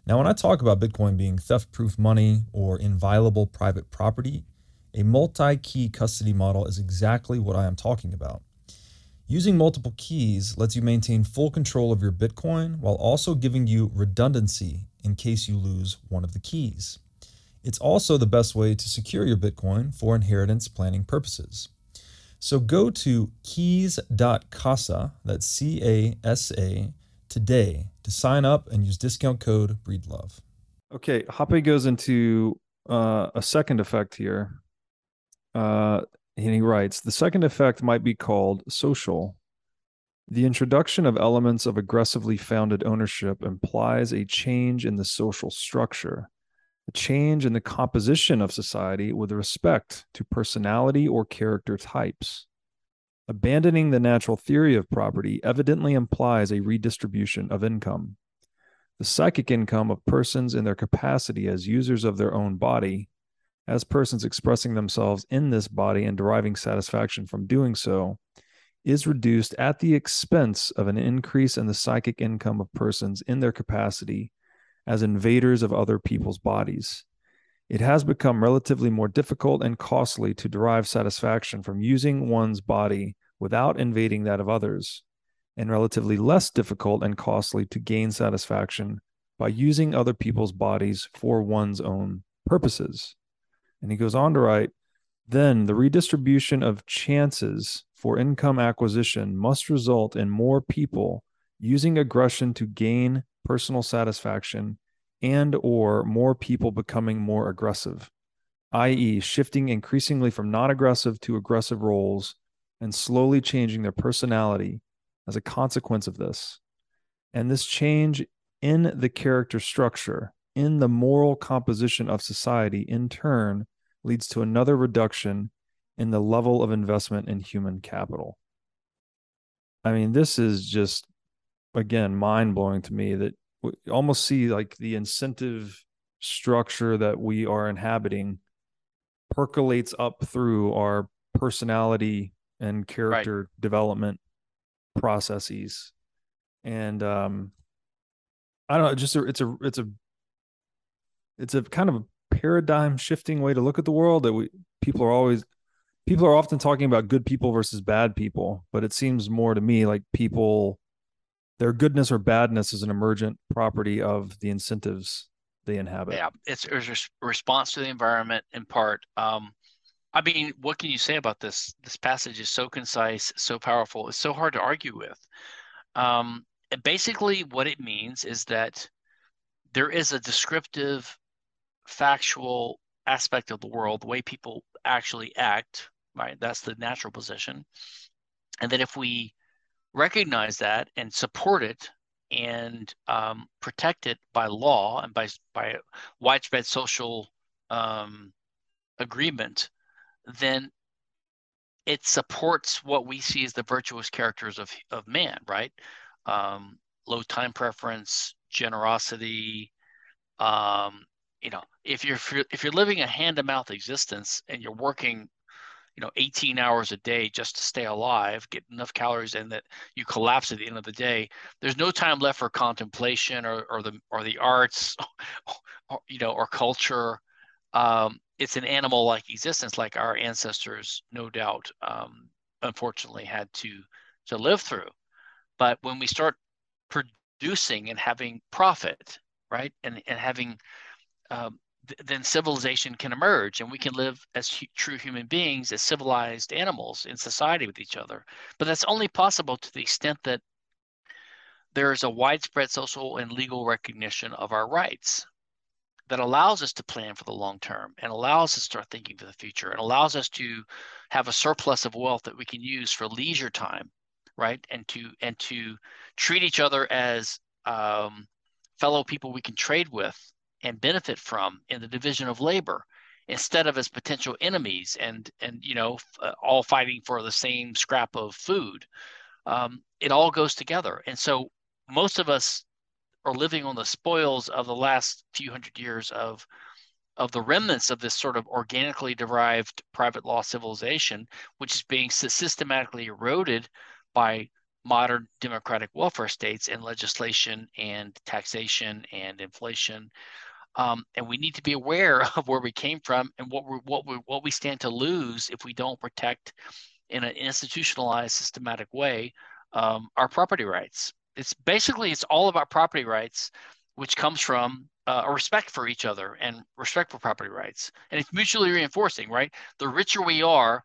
Now, when I talk about Bitcoin being theft-proof money or inviolable private property, a multi-key custody model is exactly what I am talking about. Using multiple keys lets you maintain full control of your Bitcoin while also giving you redundancy in case you lose one of the keys. It's also the best way to secure your Bitcoin for inheritance planning purposes. So go to keys.casa, that's C-A-S-A, today to sign up and use discount code BREEDLOVE. Okay, Hoppe goes into a second effect here. And he writes, the second effect might be called social. The introduction of elements of aggressively founded ownership implies a change in the social structure, a change in the composition of society with respect to personality or character types. Abandoning the natural theory of property evidently implies a redistribution of income. The psychic income of persons in their capacity as users of their own body, as persons expressing themselves in this body and deriving satisfaction from doing so, is reduced at the expense of an increase in the psychic income of persons in their capacity as invaders of other people's bodies. It has become relatively more difficult and costly to derive satisfaction from using one's body without invading that of others, and relatively less difficult and costly to gain satisfaction by using other people's bodies for one's own purposes. And he goes on to write, then the redistribution of chances for income acquisition must result in more people using aggression to gain personal satisfaction and or more people becoming more aggressive, i.e. shifting increasingly from non-aggressive to aggressive roles and slowly changing their personality as a consequence of this. And this change in the character structure, in the moral composition of society, in turn leads to another reduction in the level of investment in human capital. I mean, this is just, again, mind-blowing to me that we almost see like the incentive structure that we are inhabiting percolates up through our personality and character development processes. And I don't know, just it's a kind of a paradigm shifting way to look at the world that people are often talking about good people versus bad people, but it seems more to me like people, their goodness or badness is an emergent property of the incentives they inhabit. Yeah, it's a response to the environment in part. I mean, what can you say about this? This passage is so concise, so powerful. It's so hard to argue with. Basically, what it means is that there is a descriptive, factual aspect of the world, the way people actually act, right? That's the natural position. And that if we recognize that and support it and protect it by law and by widespread social agreement, then it supports what we see as the virtuous characters of man, right? Low time preference, generosity. You know, if you're living a hand-to-mouth existence and you're working, 18 hours a day just to stay alive, get enough calories in that you collapse at the end of the day, there's no time left for contemplation or the arts, or culture. It's an animal-like existence, like our ancestors, no doubt, unfortunately had to live through. But when we start producing and having profit, right, and having then civilization can emerge, and we can live as true human beings, as civilized animals in society with each other. But that's only possible to the extent that there is a widespread social and legal recognition of our rights that allows us to plan for the long term and allows us to start thinking for the future and allows us to have a surplus of wealth that we can use for leisure time, right? And to treat each other as fellow people we can trade with and benefit from in the division of labor, instead of as potential enemies and all fighting for the same scrap of food. It all goes together. And so most of us or living on the spoils of the last few hundred years of the remnants of this sort of organically derived private law civilization, which is being systematically eroded by modern democratic welfare states and legislation and taxation and inflation. And we need to be aware of where we came from and what we stand to lose if we don't protect in an institutionalized, systematic way our property rights. It's all about property rights, which comes from a respect for each other and respect for property rights. And it's mutually reinforcing, right? The richer we are,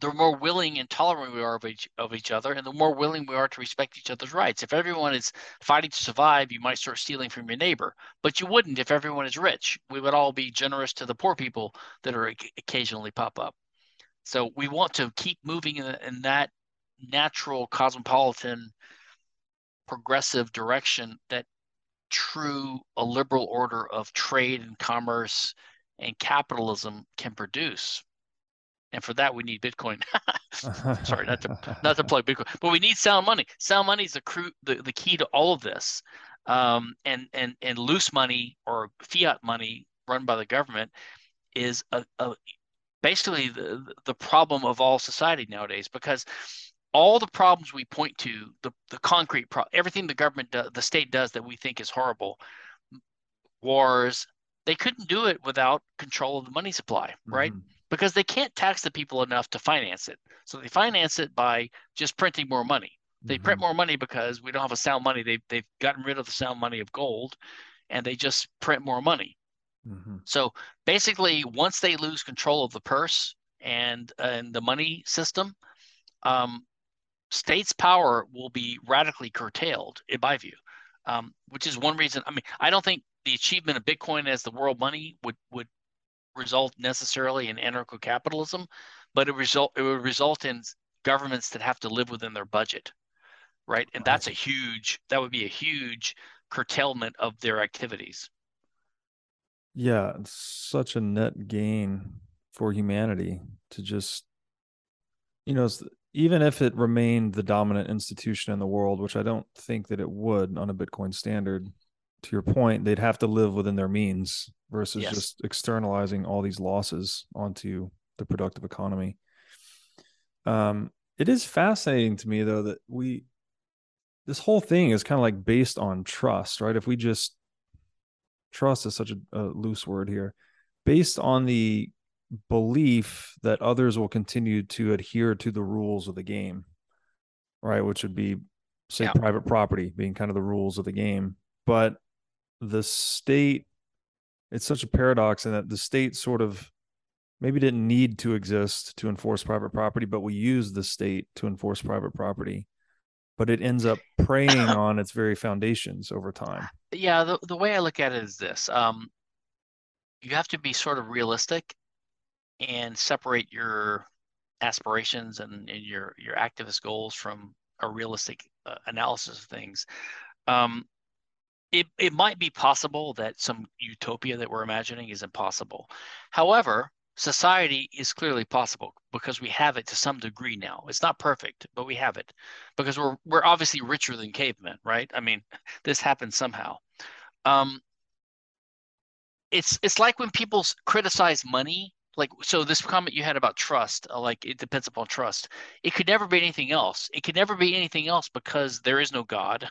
the more willing and tolerant we are of each other, and the more willing we are to respect each other's rights. If everyone is fighting to survive, you might start stealing from your neighbor, but you wouldn't if everyone is rich. We would all be generous to the poor people that are occasionally pop up. So we want to keep moving in that natural, cosmopolitan, progressive direction that true a liberal order of trade and commerce and capitalism can produce. And for that, we need Bitcoin. Sorry, not to plug Bitcoin, but we need sound money. Sound money is the key to all of this. And loose money or fiat money run by the government is basically the problem of all society nowadays, because all the problems we point to, the concrete problem, everything the government does, the state does that we think is horrible, wars, they couldn't do it without control of the money supply, right? Mm-hmm. Because they can't tax the people enough to finance it. So they finance it by just printing more money. They print more money because we don't have a sound money. They've gotten rid of the sound money of gold, and they just print more money. Mm-hmm. So basically, once they lose control of the purse and the money system, states' power will be radically curtailed, in my view, which is one reason. I mean, I don't think the achievement of Bitcoin as the world money would result necessarily in anarcho-capitalism, but it would result in governments that have to live within their budget, right? And that's that would be a huge curtailment of their activities. Yeah, it's such a net gain for humanity to just, even if it remained the dominant institution in the world, which I don't think that it would on a Bitcoin standard. To your point, they'd have to live within their means versus just externalizing all these losses onto the productive economy. It is fascinating to me, though, that this whole thing is kind of like based on trust, right? If we just trust is such a loose word here, based on the belief that others will continue to adhere to the rules of the game, right? Which would be, say, private property being kind of the rules of the game. But the state, it's such a paradox in that the state sort of maybe didn't need to exist to enforce private property, but we use the state to enforce private property, but it ends up preying on its very foundations over time. Yeah, the way I look at it is this. You have to be sort of realistic and separate your aspirations and your activist goals from a realistic analysis of things. It might be possible that some utopia that we're imagining is impossible. However, society is clearly possible because we have it to some degree now. It's not perfect, but we have it because we're obviously richer than cavemen, right? I mean, this happens somehow. It's like when people criticize money, like so this comment you had about trust, like it depends upon trust. It could never be anything else. It could never be anything else because there is no God,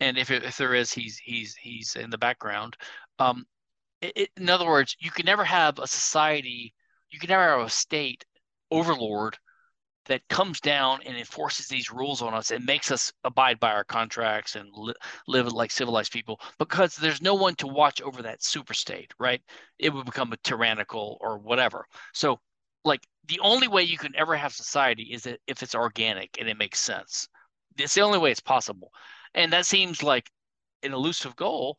and if there is, he's in the background. In other words, you can never have a society, you can never have a state overlord that comes down and enforces these rules on us and makes us abide by our contracts and live like civilized people, because there's no one to watch over that super state, right? It would become a tyrannical or whatever. So like the only way you can ever have society is that if it's organic and it makes sense. It's the only way it's possible. And that seems like an elusive goal,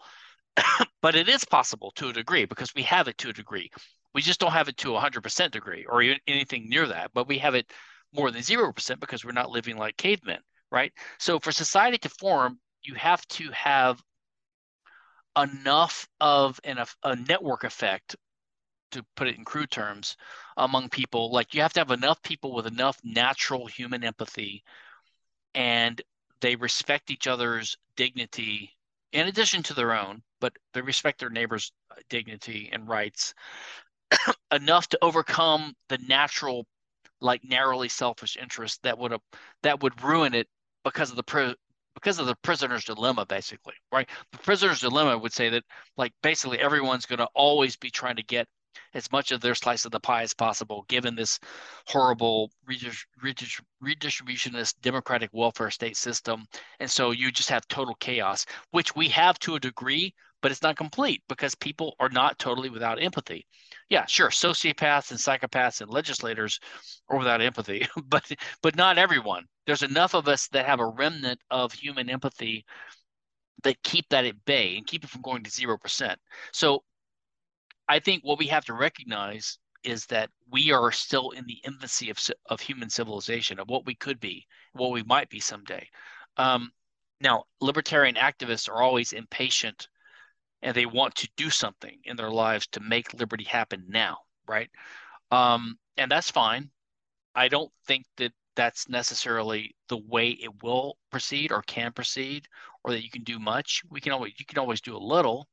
but it is possible to a degree because we have it to a degree. We just don't have it to 100% degree or anything near that, but we have it more than 0% because we're not living like cavemen, right? So for society to form, you have to have enough of a network effect, to put it in crude terms, among people. Like you have to have enough people with enough natural human empathy, and they respect each other's dignity in addition to their own, but they respect their neighbors' dignity and rights enough to overcome the natural, like, narrowly selfish interest that would ruin it because of the prisoner's dilemma, basically, right? The prisoner's dilemma would say that, like, basically everyone's going to always be trying to get as much of their slice of the pie as possible, given this horrible redistributionist democratic welfare state system. And so you just have total chaos, which we have to a degree, but it's not complete because people are not totally without empathy. Yeah, sure, sociopaths and psychopaths and legislators are without empathy, but not everyone. There's enough of us that have a remnant of human empathy that keep that at bay and keep it from going to 0%. So I think what we have to recognize is that we are still in the infancy of human civilization, of what we could be, what we might be someday. Now, libertarian activists are always impatient, and they want to do something in their lives to make liberty happen now, right? And that's fine. I don't think that that's necessarily the way it will proceed or can proceed, or that you can do much. You can always do a little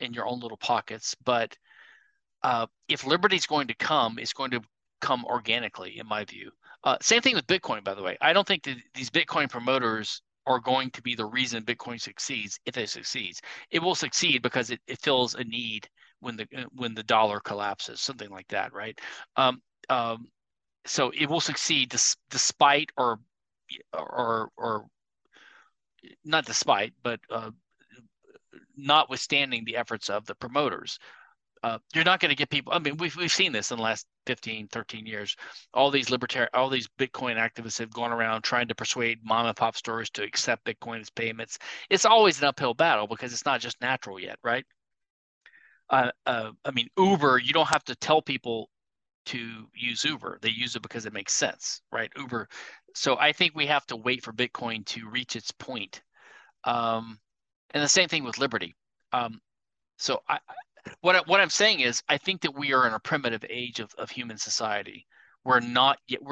in your own little pockets, but if liberty is going to come, it's going to come organically, in my view. Same thing with Bitcoin, by the way. I don't think that these Bitcoin promoters are going to be the reason Bitcoin succeeds. If it succeeds, it will succeed because it fills a need when the dollar collapses, something like that, right? So it will succeed despite or not despite, but notwithstanding the efforts of the promoters. You're not going to get people. I mean, we've seen this in the last 15, 13 years. All these Bitcoin activists have gone around trying to persuade mom and pop stores to accept Bitcoin as payments. It's always an uphill battle because it's not just natural yet, right? I mean, Uber, you don't have to tell people to use Uber. They use it because it makes sense, right? Uber. So I think we have to wait for Bitcoin to reach its point. And the same thing with liberty. What I'm saying is, I think that we are in a primitive age of human society. We're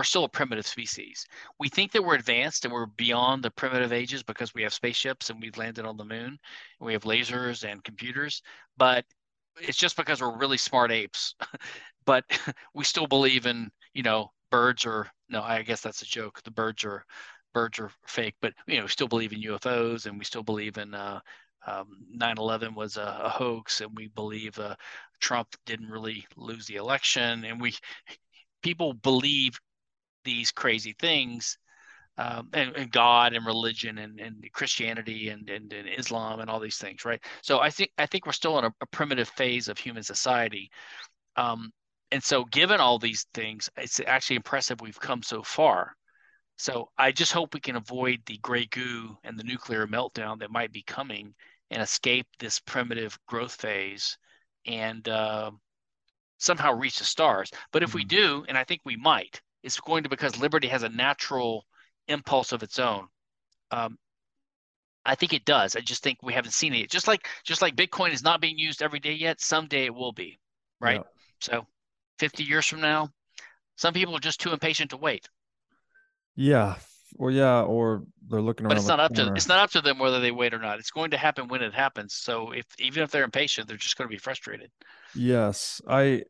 still a primitive species. We think that we're advanced and we're beyond the primitive ages because we have spaceships and we've landed on the moon, and we have lasers and computers, but it's just because we're really smart apes. But we still believe in, birds are – no, I guess that's a joke. The birds are fake, but, we still believe in UFOs, and we still believe in 9/11 was a hoax, and we believe Trump didn't really lose the election, and people believe these crazy things, and God and religion and Christianity and Islam and all these things, right? So I think we're still in a primitive phase of human society, and so given all these things, it's actually impressive we've come so far. So I just hope we can avoid the gray goo and the nuclear meltdown that might be coming and escape this primitive growth phase and somehow reach the stars. But if we do, and I think we might, it's going to because liberty has a natural impulse of its own. I think it does. I just think we haven't seen it. Just like Bitcoin is not being used every day yet, someday it will be, right? Yeah. So 50 years from now, some people are just too impatient to wait. Yeah. Well, yeah, or they're looking around. But it's not up to them whether they wait or not. It's going to happen when it happens. So even if they're impatient, they're just going to be frustrated. Yes. I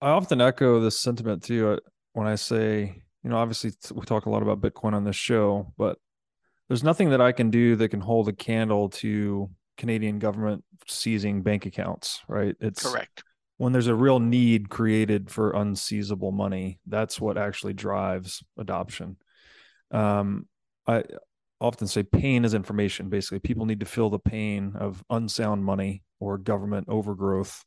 often echo this sentiment too when I say, obviously we talk a lot about Bitcoin on this show, but there's nothing that I can do that can hold a candle to Canadian government seizing bank accounts, right? It's correct. When there's a real need created for unseizable money, that's what actually drives adoption. I often say pain is information. Basically, people need to feel the pain of unsound money or government overgrowth.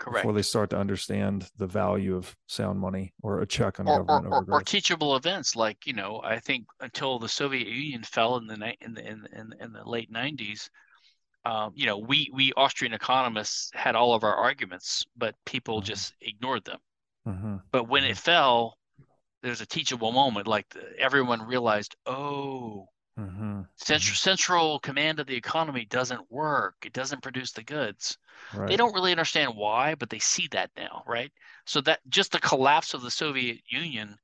Correct. Before they start to understand the value of sound money or a check on government overgrowth. Or teachable events like, I think until the Soviet Union fell in the late 90s, we Austrian economists had all of our arguments, but people just ignored them. Mm-hmm. But when it fell, there's a teachable moment, like everyone realized, central command of the economy doesn't work. It doesn't produce the goods. Right. They don't really understand why, but they see that now, right? So that just the collapse of the Soviet Union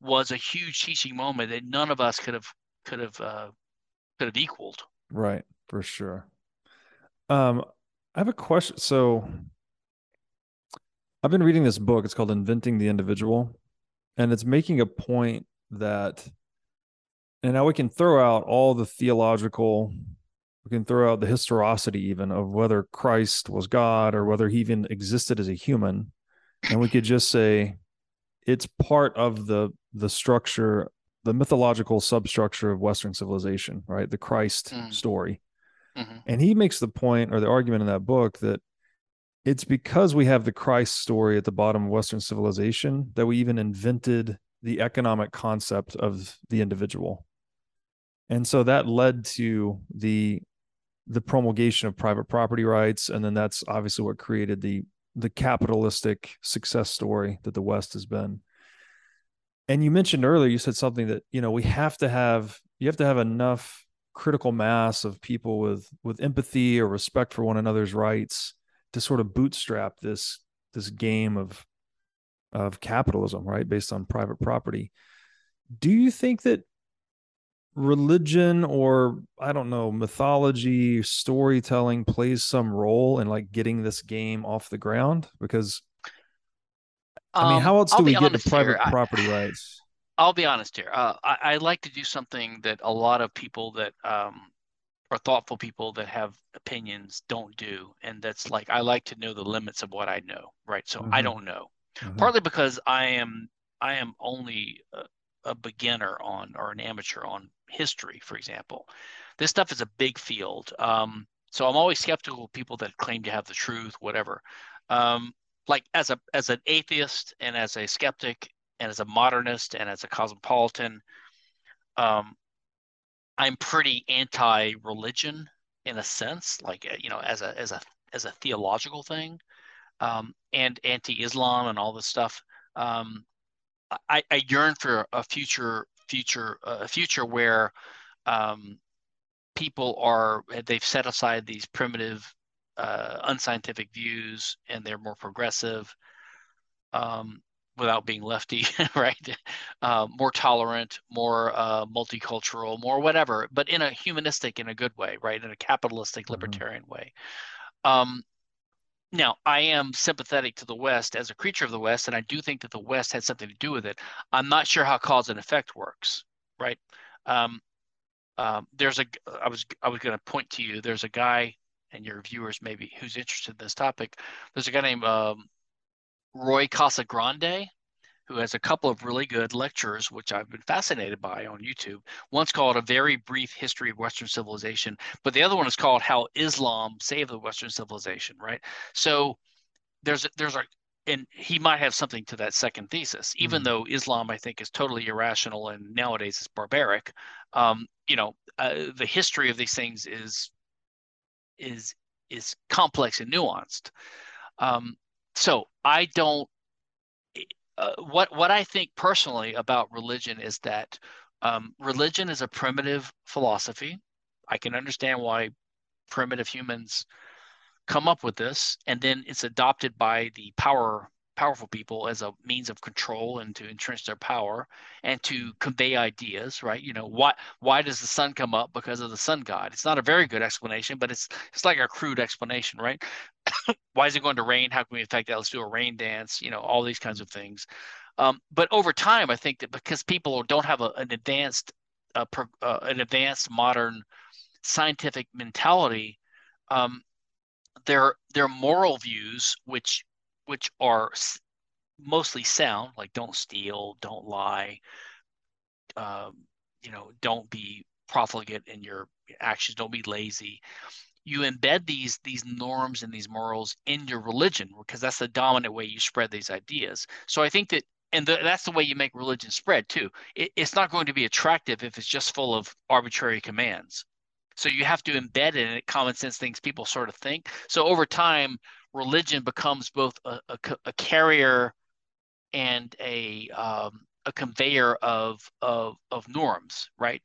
was a huge teaching moment that none of us could have equaled. Right, for sure. I have a question. So I've been reading this book. It's called Inventing the Individual. And it's making a point that, and now we can throw out all the theological, we can throw out the historicity even of whether Christ was God or whether he even existed as a human. And we could just say it's part of the structure, the mythological substructure of Western civilization, right? The Christ story. Mm-hmm. And he makes the point or the argument in that book that it's because we have the Christ story at the bottom of Western civilization that we even invented the economic concept of the individual. And so that led to the promulgation of private property rights. And then that's obviously what created the capitalistic success story that the West has been. And you mentioned earlier, you said something that, you know, you have to have enough critical mass of people with empathy or respect for one another's rights to sort of bootstrap this game of capitalism, right? Based on private property. Do you think that religion or, I don't know, mythology, storytelling plays some role in like getting this game off the ground? Because I mean, how else do we get to private property rights? I'll be honest here. I like to do something that a lot of people that are thoughtful people that have opinions don't do. And that's like, I like to know the limits of what I know, right? So I don't know. Partly because I am only a beginner on, or an amateur on history, for example. This stuff is a big field. So I'm always skeptical of people that claim to have the truth, whatever. Like as an atheist and as a skeptic and as a modernist and as a cosmopolitan, I'm pretty anti-religion in a sense, like, you know, as a theological thing, and anti-Islam and all this stuff. I yearn for a future where people they've set aside these primitive, unscientific views, and they're more progressive, without being lefty, right? More tolerant, more multicultural, more whatever, but in a humanistic, in a good way, right? In a capitalistic, libertarian way. Now, I am sympathetic to the West as a creature of the West, and I do think that the West had something to do with it. I'm not sure how cause and effect works, right? I was going to point to you. There's a guy, and your viewers maybe, who's interested in this topic. There's a guy named Roy Casagrande, who has a couple of really good lectures, which I've been fascinated by on YouTube. One's called A Very Brief History of Western Civilization, but the other one is called How Islam Saved the Western Civilization, right? So there's a and he might have something to that second thesis, even though Islam, I think, is totally irrational and nowadays is barbaric. The history of these things is complex and nuanced. So I don't. What I think personally about religion is that religion is a primitive philosophy. I can understand why primitive humans come up with this, and then it's adopted by the powerful people as a means of control and to entrench their power and to convey ideas, right? You know, why does the sun come up? Because of the sun god. It's not a very good explanation, but it's like a crude explanation, right? Why is it going to rain? How can we affect that? Let's do a rain dance, you know, all these kinds of things. But over time, I think that because people don't have an advanced modern scientific mentality, their moral views, which are mostly sound, like don't steal, don't lie, don't be profligate in your actions, don't be lazy. You embed these norms and these morals in your religion because that's the dominant way you spread these ideas. So I think that, that's the way you make religion spread too. It's not going to be attractive if it's just full of arbitrary commands. So you have to embed in it common sense things people sort of think. So over time, religion becomes both a carrier and a conveyor of norms, right?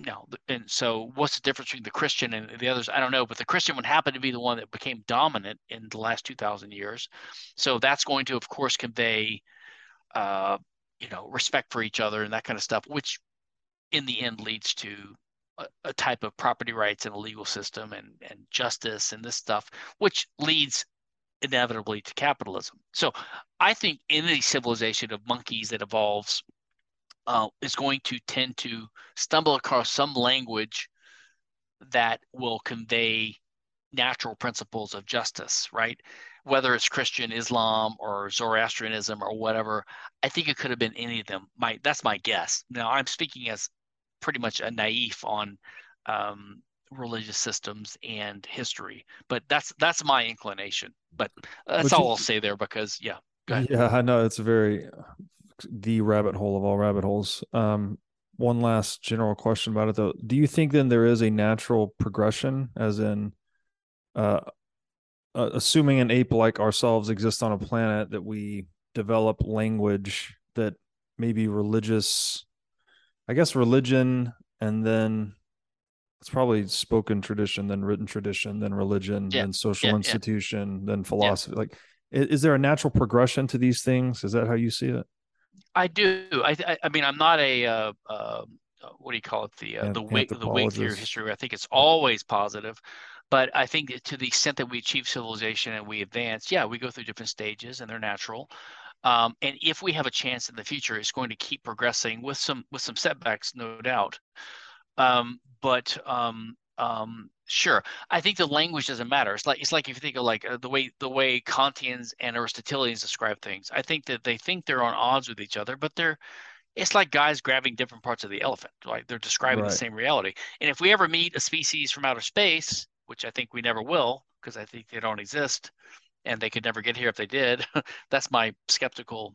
No, and so what's the difference between the Christian and the others? I don't know, but the Christian would happen to be the one that became dominant in the last 2,000 years. So that's going to, of course, convey, respect for each other and that kind of stuff, which in the end leads to a type of property rights and a legal system and justice and this stuff, which leads inevitably to capitalism. So I think any civilization of monkeys that evolves is going to tend to stumble across some language that will convey natural principles of justice, right? Whether it's Christian, Islam, or Zoroastrianism or whatever, I think it could have been any of them. That's my guess. Now, I'm speaking as pretty much a naïve on religious systems and history, but that's my inclination. But that's all I'll say there because, yeah, go ahead. Yeah, I know it's the rabbit hole of all rabbit holes. One last general question about it, though. Do you think then there is a natural progression, as in assuming an ape like ourselves exists on a planet, that we develop language that maybe religious, I guess religion, and then it's probably spoken tradition, then written tradition, then religion, then social institution, then philosophy. Yeah. Like, is there a natural progression to these things? Is that how you see it? I do. I mean, I'm not a what do you call it? The Whig theory of history. I think it's always positive. But I think to the extent that we achieve civilization and we advance, yeah, we go through different stages and they're natural. And if we have a chance in the future, it's going to keep progressing with some setbacks, no doubt. Sure, I think the language doesn't matter. It's like if you think of like the way Kantians and Aristotelians describe things. I think that they think they're on odds with each other, but it's like guys grabbing different parts of the elephant. Like they're describing the same reality. And if we ever meet a species from outer space, which I think we never will, because I think they don't exist and they could never get here if they did. That's my skeptical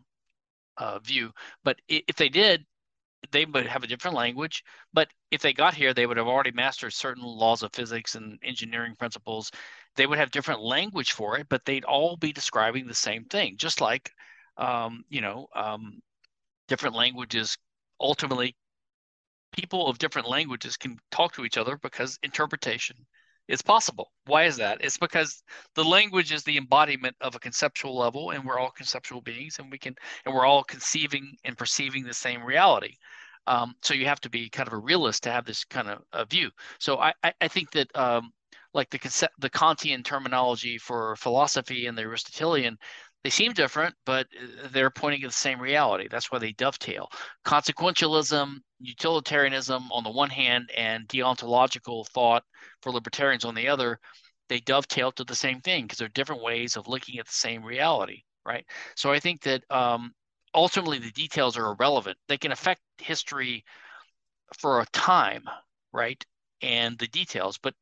view. But if they did, they would have a different language. But if they got here, they would have already mastered certain laws of physics and engineering principles. They would have different language for it, but they'd all be describing the same thing, just like different languages ultimately – people of different languages can talk to each other because interpretation – it's possible. Why is that? It's because the language is the embodiment of a conceptual level, and we're all conceptual beings, and we're all conceiving and perceiving the same reality. So you have to be kind of a realist to have this kind of a view. So I think that like the Kantian terminology for philosophy and the Aristotelian, they seem different, but they're pointing at the same reality. That's why they dovetail. Consequentialism, utilitarianism on the one hand, and deontological thought for libertarians on the other, they dovetail to the same thing because they're different ways of looking at the same reality, right? So I think that ultimately the details are irrelevant. They can affect history for a time, right, and the details, but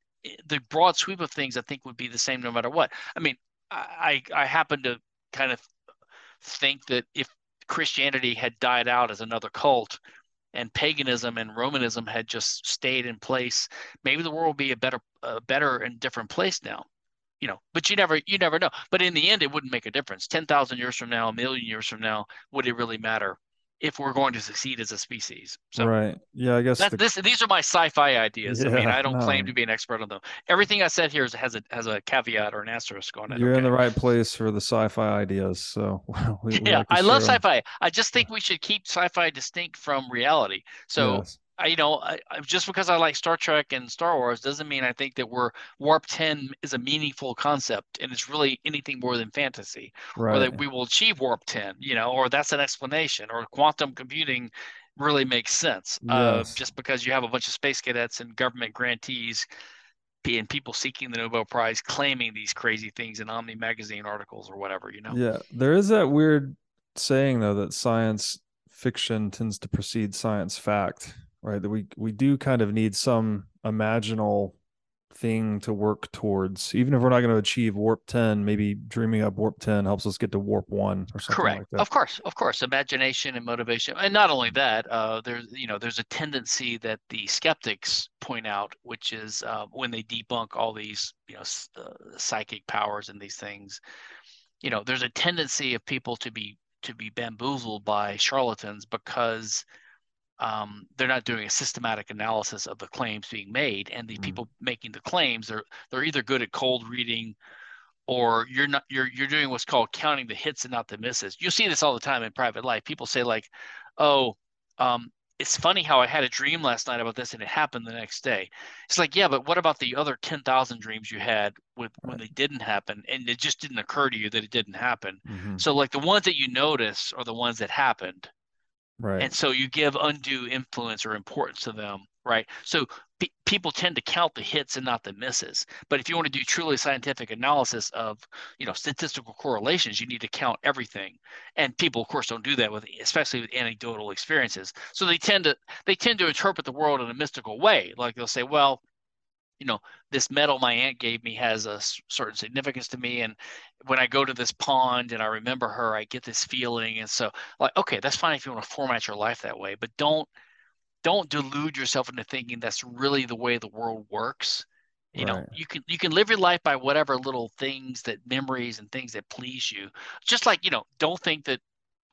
the broad sweep of things I think would be the same no matter what. I mean, I happen to kind of think that if Christianity had died out as another cult, and paganism and Romanism had just stayed in place, maybe the world would be a better and different place now, you know. But you never know. But in the end, it wouldn't make a difference. 10,000 years from now, a million years from now, would it really matter if we're going to succeed as a species? So, right. Yeah, I guess these are my sci-fi ideas. Yeah, I mean, I don't claim to be an expert on them. Everything I said here has a caveat or an asterisk on it. You're in the right place for the sci-fi ideas. So I love sci-fi. I just think we should keep sci-fi distinct from reality. So just because I like Star Trek and Star Wars doesn't mean I think that Warp 10 is a meaningful concept and it's really anything more than fantasy, right, or that we will achieve Warp 10, you know, or that's an explanation, or quantum computing really makes sense. Yes. Just because you have a bunch of space cadets and government grantees and people seeking the Nobel Prize claiming these crazy things in Omni magazine articles or whatever, you know. Yeah, there is that weird saying, though, that science fiction tends to precede science fact. Right, that we do kind of need some imaginal thing to work towards, even if we're not going to achieve Warp 10. Maybe dreaming up Warp 10 helps us get to Warp 1 or something. Correct. Like that. Of course, imagination and motivation, and not only that, there's a tendency that the skeptics point out, which is when they debunk all these psychic powers and these things, there's a tendency of people to be bamboozled by charlatans because they're not doing a systematic analysis of the claims being made, and the people making the claims they're either good at cold reading, or you're doing what's called counting the hits and not the misses. You see this all the time in private life. People say like, "Oh, it's funny how I had a dream last night about this and it happened the next day. It's like, yeah, but what about the other 10,000 dreams you had with when they didn't happen, and it just didn't occur to you that it didn't happen? Mm-hmm. So like the ones that you notice are the ones that happened. Right. And so you give undue influence or importance to them. Right. So people tend to count the hits and not the misses. But if you want to do truly scientific analysis of, you know, statistical correlations, you need to count everything. And people, of course, don't do that, with especially with anecdotal experiences. So they tend to interpret the world in a mystical way. Like they'll say, well, you know, this medal my aunt gave me has a certain significance to me, and when I go to this pond and I remember her, I get this feeling. And so, like, okay, that's fine if you want to format your life that way, but don't delude yourself into thinking that's really the way the world works. You know, you can live your life by whatever little things, that memories and things that please you. Just like, you know, don't think that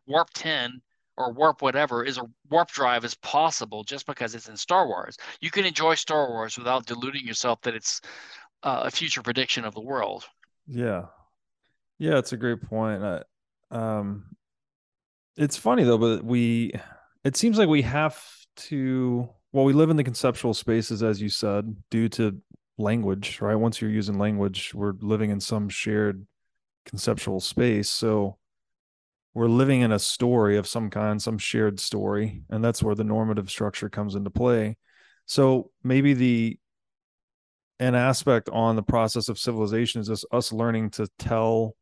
warp 10 or warp whatever is a warp drive is possible just because it's in Star Wars. You can enjoy Star Wars without deluding yourself that it's a future prediction of the world. Yeah. Yeah, it's a great point. It's funny though, but it seems like we have to, well, we live in the conceptual spaces, as you said, due to language, right? Once you're using language, we're living in some shared conceptual space. So we're living in a story of some kind, some shared story. And that's where the normative structure comes into play. So maybe an aspect on the process of civilization is just us learning to tell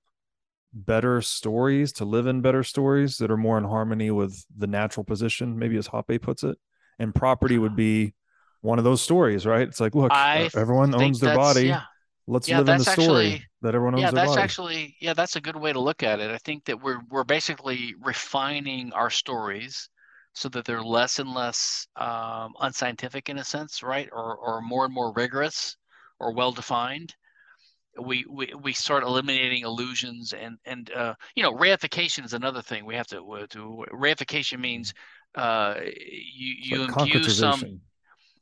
better stories, to live in better stories that are more in harmony with the natural position, maybe as Hoppe puts it. And property would be one of those stories, right? It's like, look, everyone owns their body. Yeah. Let's live in the story that everyone owns their body. That's a good way to look at it. I think that we're basically refining our stories so that they're less and less unscientific in a sense, right? Or more and more rigorous or well-defined. We start eliminating illusions and you know, reification is another thing we have to do. Reification means you imbue some.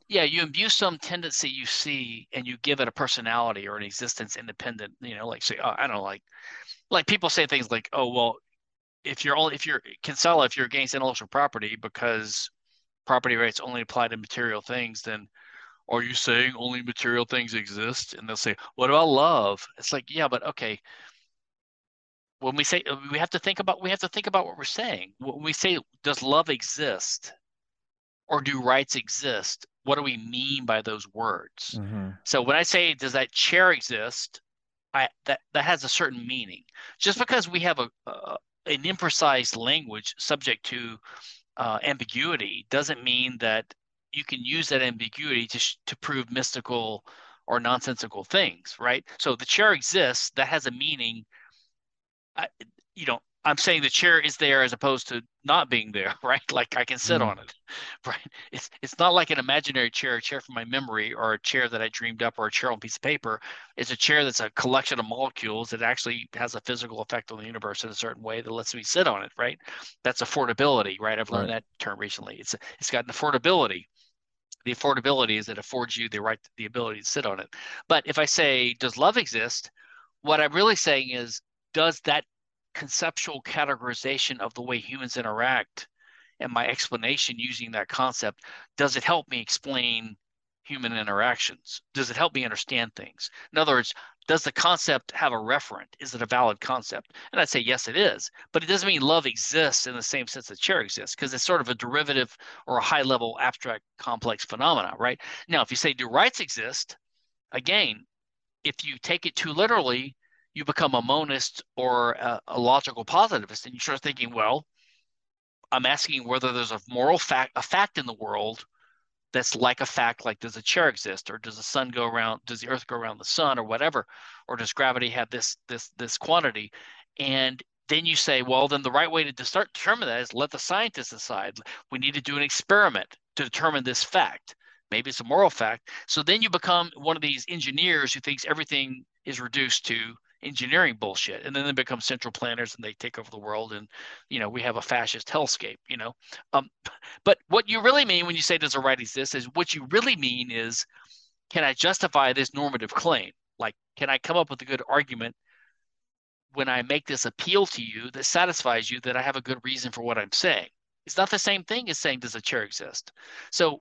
Yeah, you imbue some tendency you see, and you give it a personality or an existence independent. You know, like say, I don't know, like people say things like, oh well, if you're Kinsella, if you're against intellectual property because property rights only apply to material things, then are you saying only material things exist? And they'll say, what about love? It's like, yeah, but okay. When we say, we have to think about what we're saying. When we say, does love exist or do rights exist? What do we mean by those words? Mm-hmm. So when I say, does that chair exist? That has a certain meaning. Just because we have an imprecise language subject to ambiguity doesn't mean that you can use that ambiguity to prove mystical or nonsensical things, right? So the chair exists, that has a meaning. I'm saying the chair is there as opposed to not being there, right? Like I can sit on it, right? It's not like an imaginary chair, a chair from my memory, or a chair that I dreamed up, or a chair on a piece of paper. It's a chair that's a collection of molecules that actually has a physical effect on the universe in a certain way that lets me sit on it, right? That's affordability, right? I've learned that term recently. It's got an affordability. The affordability is it affords you the right, the ability to sit on it. But if I say, does love exist? What I'm really saying is, does that conceptual categorization of the way humans interact and my explanation using that concept, does it help me explain human interactions? Does it help me understand things? In other words, does the concept have a referent? Is it a valid concept? And I'd say, yes, it is. But it doesn't mean love exists in the same sense that chair exists, because it's sort of a derivative or a high-level abstract complex phenomena, right? Now, if you say, do rights exist? Again, if you take it too literally, you become a monist or a logical positivist, and you start thinking, well, I'm asking whether there's a moral fact, a fact in the world that's like a fact, like does a chair exist, or does the sun go around, does the earth go around the sun, or whatever, or does gravity have this quantity? And then you say, well, then the right way to determine that is let the scientists decide. We need to do an experiment to determine this fact. Maybe it's a moral fact. So then you become one of these engineers who thinks everything is reduced to engineering bullshit, and then they become central planners and they take over the world, and you know, we have a fascist hellscape, you know. But what you really mean when you say does a right exist is what you really mean is, can I justify this normative claim? Like, can I come up with a good argument when I make this appeal to you that satisfies you that I have a good reason for what I'm saying? It's not the same thing as saying, does a chair exist? So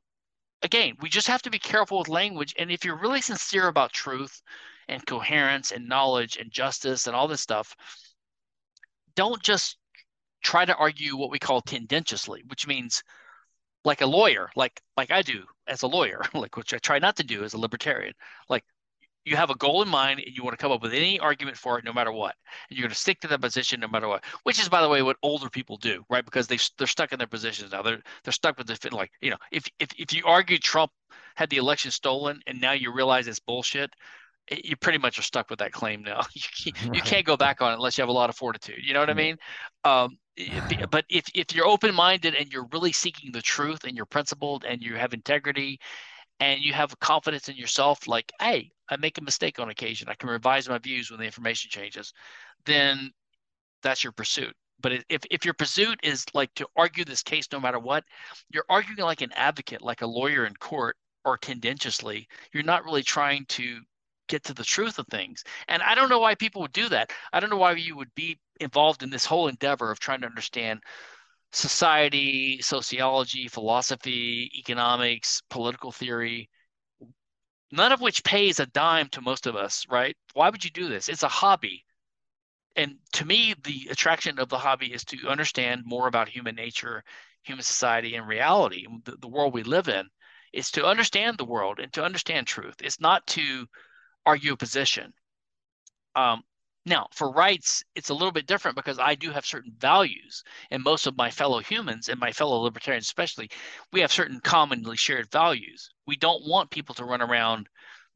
again, we just have to be careful with language. And if you're really sincere about truth and coherence and knowledge and justice and all this stuff, don't just try to argue what we call tendentiously, which means like a lawyer, like I do as a lawyer, like which I try not to do as a libertarian. Like you have a goal in mind and you want to come up with any argument for it no matter what. And you're going to stick to that position no matter what, which is, by the way, what older people do, right? Because they're stuck in their positions now. They're stuck with the – like, you know, if you argue Trump had the election stolen and now you realize it's bullshit, you pretty much are stuck with that claim now. You can't go back on it unless you have a lot of fortitude. You know what I mean? But if you're open-minded and you're really seeking the truth and you're principled and you have integrity and you have confidence in yourself, like, hey, I make a mistake on occasion, I can revise my views when the information changes, then that's your pursuit. But if your pursuit is like to argue this case no matter what, you're arguing like an advocate, like a lawyer in court, or tendentiously. You're not really trying to get to the truth of things. And I don't know why people would do that. I don't know why you would be involved in this whole endeavor of trying to understand society, sociology, philosophy, economics, political theory, none of which pays a dime to most of us, right? Why would you do this? It's a hobby. And to me, the attraction of the hobby is to understand more about human nature, human society, and reality, the world we live in. It's to understand the world and to understand truth. It's not to argue a position. Now, for rights, it's a little bit different because I do have certain values, and most of my fellow humans and my fellow libertarians especially, we have certain commonly shared values. We don't want people to run around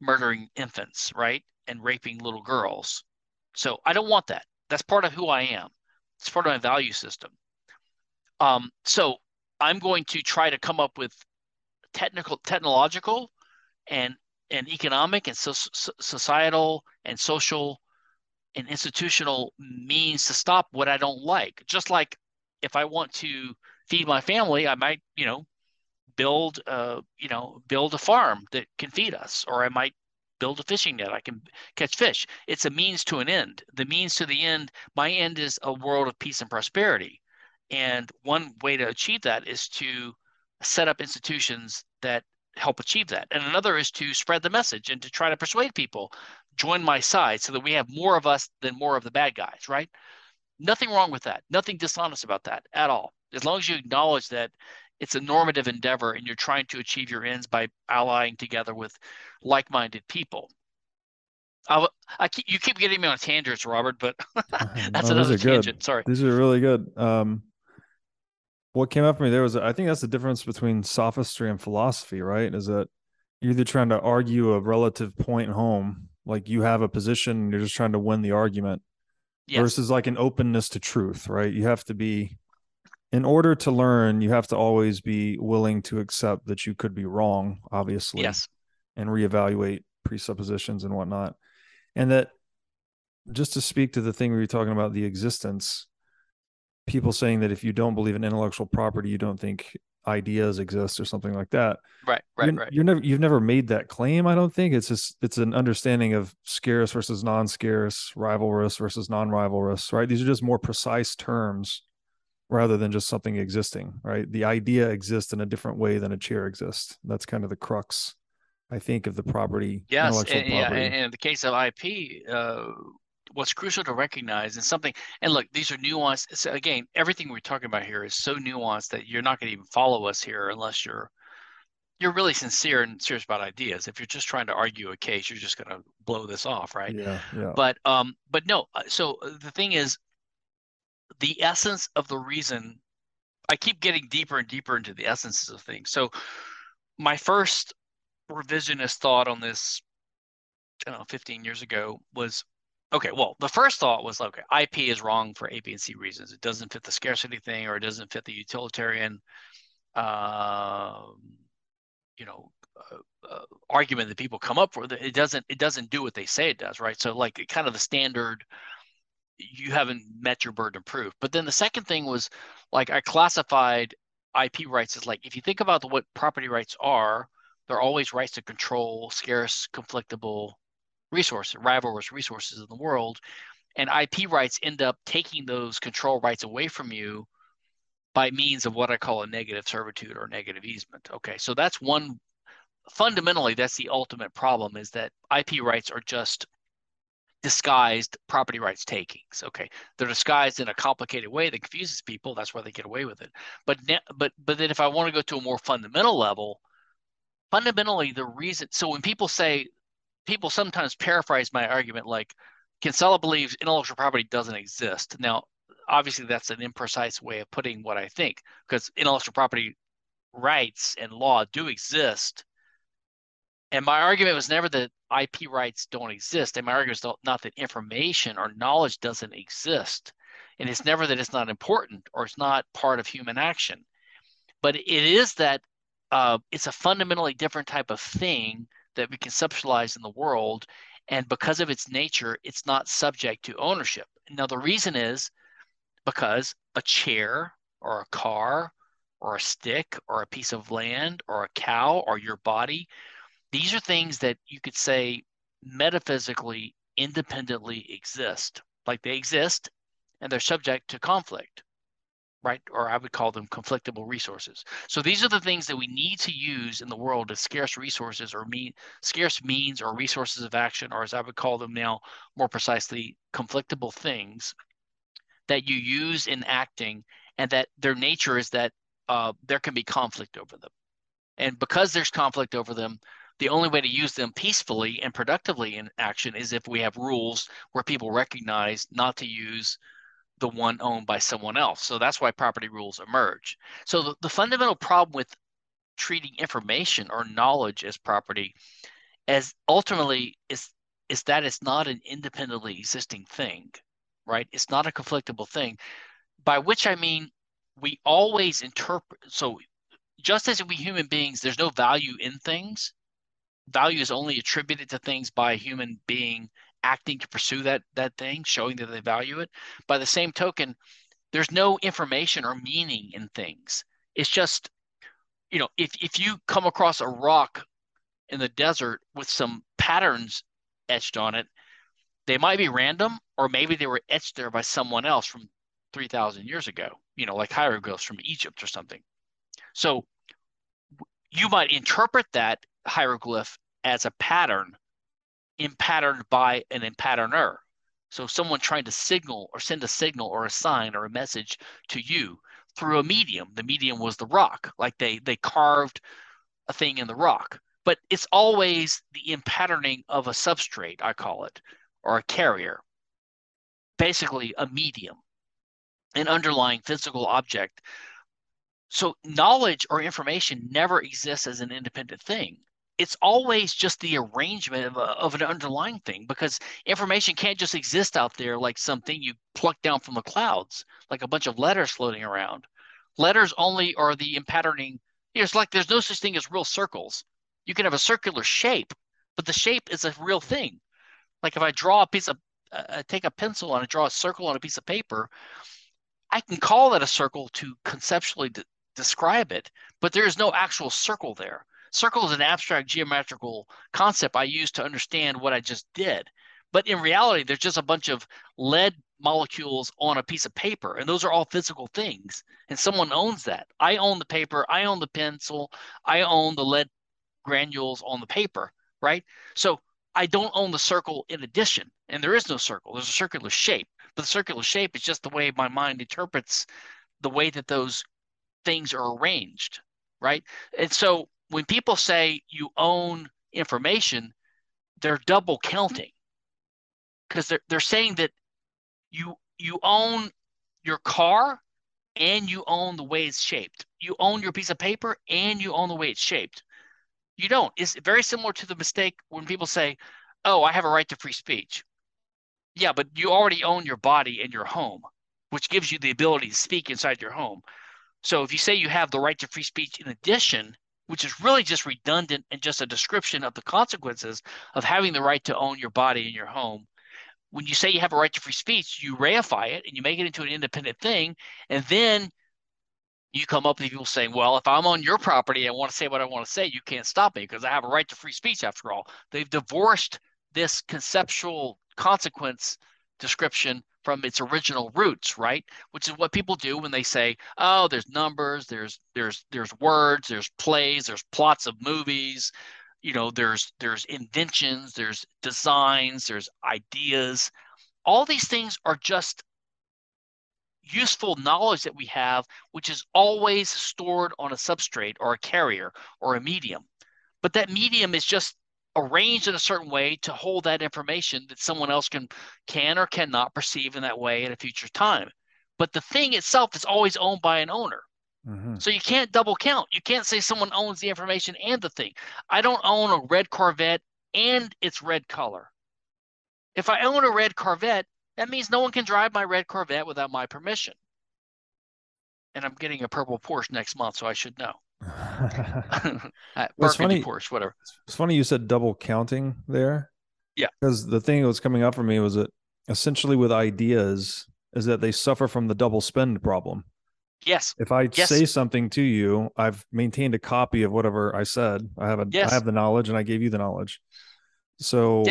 murdering infants, right, and raping little girls. So I don't want that. That's part of who I am. It's part of my value system. So I'm going to try to come up with technological and economic and societal and social and institutional means to stop what I don't like. Just like if I want to feed my family, I might, build a farm that can feed us, or I might build a fishing net. I can catch fish. It's a means to an end. The means to the end, my end is a world of peace and prosperity. And one way to achieve that is to set up institutions that help achieve that. And another is to spread the message and to try to persuade people, join my side so that we have more of us than more of the bad guys, right? Nothing wrong with that. Nothing dishonest about that at all. As long as you acknowledge that it's a normative endeavor and you're trying to achieve your ends by allying together with like-minded people. You keep getting me on tangents, Robert, but that's another tangent. Sorry. These are really good. What came up for me there was, I think that's the difference between sophistry and philosophy, right? Is that you're either trying to argue a relative point home, like you have a position and you're just trying to win the argument, yes, versus like an openness to truth, right? You have to be, in order to learn, you have to always be willing to accept that you could be wrong, obviously, yes, and reevaluate presuppositions and whatnot. And that, just to speak to the thing we were talking about, the existence, people saying that if you don't believe in intellectual property, you don't think ideas exist or something like that. Right. You've never made that claim. I don't think it's just, it's an understanding of scarce versus non-scarce, rivalrous versus non-rivalrous, right? These are just more precise terms rather than just something existing, right? The idea exists in a different way than a chair exists. That's kind of the crux, I think, of the property. Yes. Intellectual property. And in the case of IP, what's crucial to recognize is something, and look, these are nuanced. So again, everything we're talking about here is so nuanced that you're not going to even follow us here unless you're really sincere and serious about ideas. If you're just trying to argue a case, you're just going to blow this off, right? Yeah. But no. So the thing is, the essence of the reason, I keep getting deeper and deeper into the essences of things. So my first revisionist thought on this, 15 years ago was, okay, well, the first thought was, okay, IP is wrong for A, B, and C reasons. It doesn't fit the scarcity thing, or it doesn't fit the utilitarian, argument that people come up with. It doesn't do what they say it does, right? So, like, kind of the standard, you haven't met your burden of proof. But then the second thing was, like, I classified IP rights as, like, if you think about what property rights are, they're always rights to control scarce, conflictable resources, rivalrous resources in the world, and IP rights end up taking those control rights away from you by means of what I call a negative servitude or negative easement. Okay, so that's one. Fundamentally, that's the ultimate problem, is that IP rights are just disguised property rights takings. Okay, they're disguised in a complicated way that confuses people. That's why they get away with it. But then if I want to go to a more fundamental level, fundamentally the reason. So when people say, people sometimes paraphrase my argument like, Kinsella believes intellectual property doesn't exist. Now, obviously, that's an imprecise way of putting what I think, because intellectual property rights and law do exist. And my argument was never that IP rights don't exist. And my argument is not that information or knowledge doesn't exist. And it's never that it's not important or it's not part of human action. But it is that it's a fundamentally different type of thing that we conceptualize in the world. And because of its nature, it's not subject to ownership. Now, the reason is because a chair or a car or a stick or a piece of land or a cow or your body, these are things that you could say metaphysically independently exist. Like they exist and they're subject to conflict, right? Or I would call them conflictible resources. So these are the things that we need to use in the world as scarce resources or scarce means or resources of action, or as I would call them now more precisely, conflictible things that you use in acting, and that their nature is that there can be conflict over them. And because there's conflict over them, the only way to use them peacefully and productively in action is if we have rules where people recognize not to use the one owned by someone else. So that's why property rules emerge. So the fundamental problem with treating information or knowledge as property as ultimately is that it's not an independently existing thing, right? It's not a conflictible thing, by which I mean we always interpret – so just as we human beings, there's no value in things. Value is only attributed to things by a human being acting to pursue that thing, showing that they value it. By the same token, there's no information or meaning in things. It's just, you know, if you come across a rock in the desert with some patterns etched on it, they might be random, or maybe they were etched there by someone else from 3,000 years ago, you know, like hieroglyphs from Egypt or something. So you might interpret that hieroglyph as a pattern impatterned by an impatterner. So someone trying to signal or send a signal or a sign or a message to you through a medium. The medium was the rock, like they carved a thing in the rock. But it's always the impatterning of a substrate, I call it, or a carrier, basically a medium, an underlying physical object. So knowledge or information never exists as an independent thing. It's always just the arrangement of an underlying thing, because information can't just exist out there like something you pluck down from the clouds, like a bunch of letters floating around. Letters only are the impatterning. It's like there's no such thing as real circles. You can have a circular shape, but the shape is a real thing. Like if I draw a piece of take a pencil and I draw a circle on a piece of paper, I can call that a circle to conceptually describe it, but there is no actual circle there. Circle is an abstract geometrical concept I use to understand what I just did. But in reality, there's just a bunch of lead molecules on a piece of paper, and those are all physical things, and someone owns that. I own the paper. I own the pencil. I own the lead granules on the paper, right? So I don't own the circle in addition, and there is no circle. There's a circular shape, but the circular shape is just the way my mind interprets the way that those things are arranged, right? And so when people say you own information, they're double counting, because they're saying that you own your car and you own the way it's shaped. You own your piece of paper and you own the way it's shaped. You don't. It's very similar to the mistake when people say, oh, I have a right to free speech. Yeah, but you already own your body and your home, which gives you the ability to speak inside your home. So if you say you have the right to free speech in addition, which is really just redundant and just a description of the consequences of having the right to own your body and your home. When you say you have a right to free speech, you reify it and you make it into an independent thing. And then you come up with people saying, well, if I'm on your property and I want to say what I want to say, you can't stop me because I have a right to free speech after all. They've divorced this conceptual consequence description from its original roots, right? Which is what people do when they say, oh, there's numbers, there's words, there's plays, there's plots of movies, you know, there's inventions, there's designs, there's ideas. All these things are just useful knowledge that we have, which is always stored on a substrate or a carrier or a medium. But that medium is just arranged in a certain way to hold that information that someone else can or cannot perceive in that way at a future time. But the thing itself is always owned by an owner. Mm-hmm. So you can't double count. You can't say someone owns the information and the thing. I don't own a red Corvette and its red color. If I own a red Corvette, that means no one can drive my red Corvette without my permission. And I'm getting a purple Porsche next month, so I should know. It's funny, Porsche, whatever. It's funny you said double counting there. Yeah. Because the thing that was coming up for me was that essentially with ideas is that they suffer from the double spend problem. Yes. If I say something to you, I've maintained a copy of whatever I said. I have the knowledge and I gave you the knowledge. So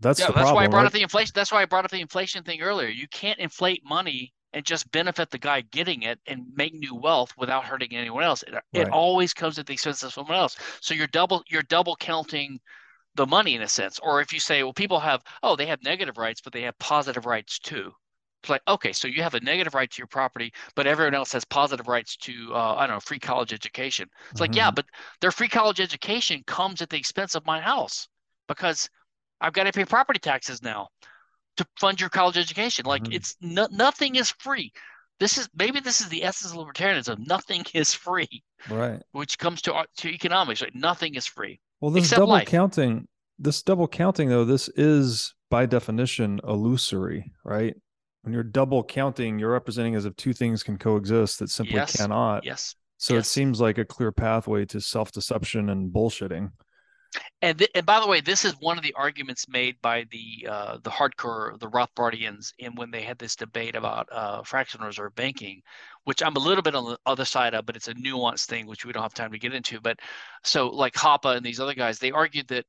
that's the problem. Why I brought up the inflation. That's why I brought up the inflation thing earlier. You can't inflate money and just benefit the guy getting it and make new wealth without hurting anyone else. It always comes at the expense of someone else. So you're double counting the money in a sense. Or if you say, well, people have they have negative rights, but they have positive rights too. It's like, okay, so you have a negative right to your property, but everyone else has positive rights to free college education. It's like, yeah, but their free college education comes at the expense of my house because I've got to pay property taxes now to fund your college education. Like it's nothing is free. This is the essence of libertarianism. Nothing is free, right? Which comes to economics. Like nothing is free. Well, this double counting. This double counting, though, this is by definition illusory, right? When you're double counting, you're representing as if two things can coexist that simply cannot. Yes. So it seems like a clear pathway to self-deception and bullshitting. And by the way, this is one of the arguments made by the hardcore, the Rothbardians, in when they had this debate about fractional reserve banking, which I'm a little bit on the other side of, but it's a nuanced thing which we don't have time to get into. But so like Hoppe and these other guys, they argued that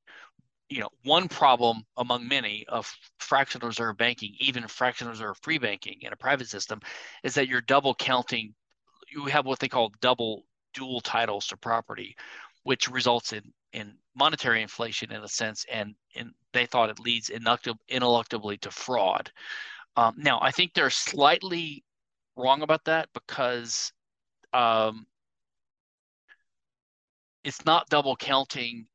one problem among many of fractional reserve banking, even fractional reserve free banking in a private system, is that you're double counting. You have what they call dual titles to property, which results in monetary inflation in a sense, and they thought it leads ineluctably to fraud. Now, I think they're slightly wrong about that because it's not double counting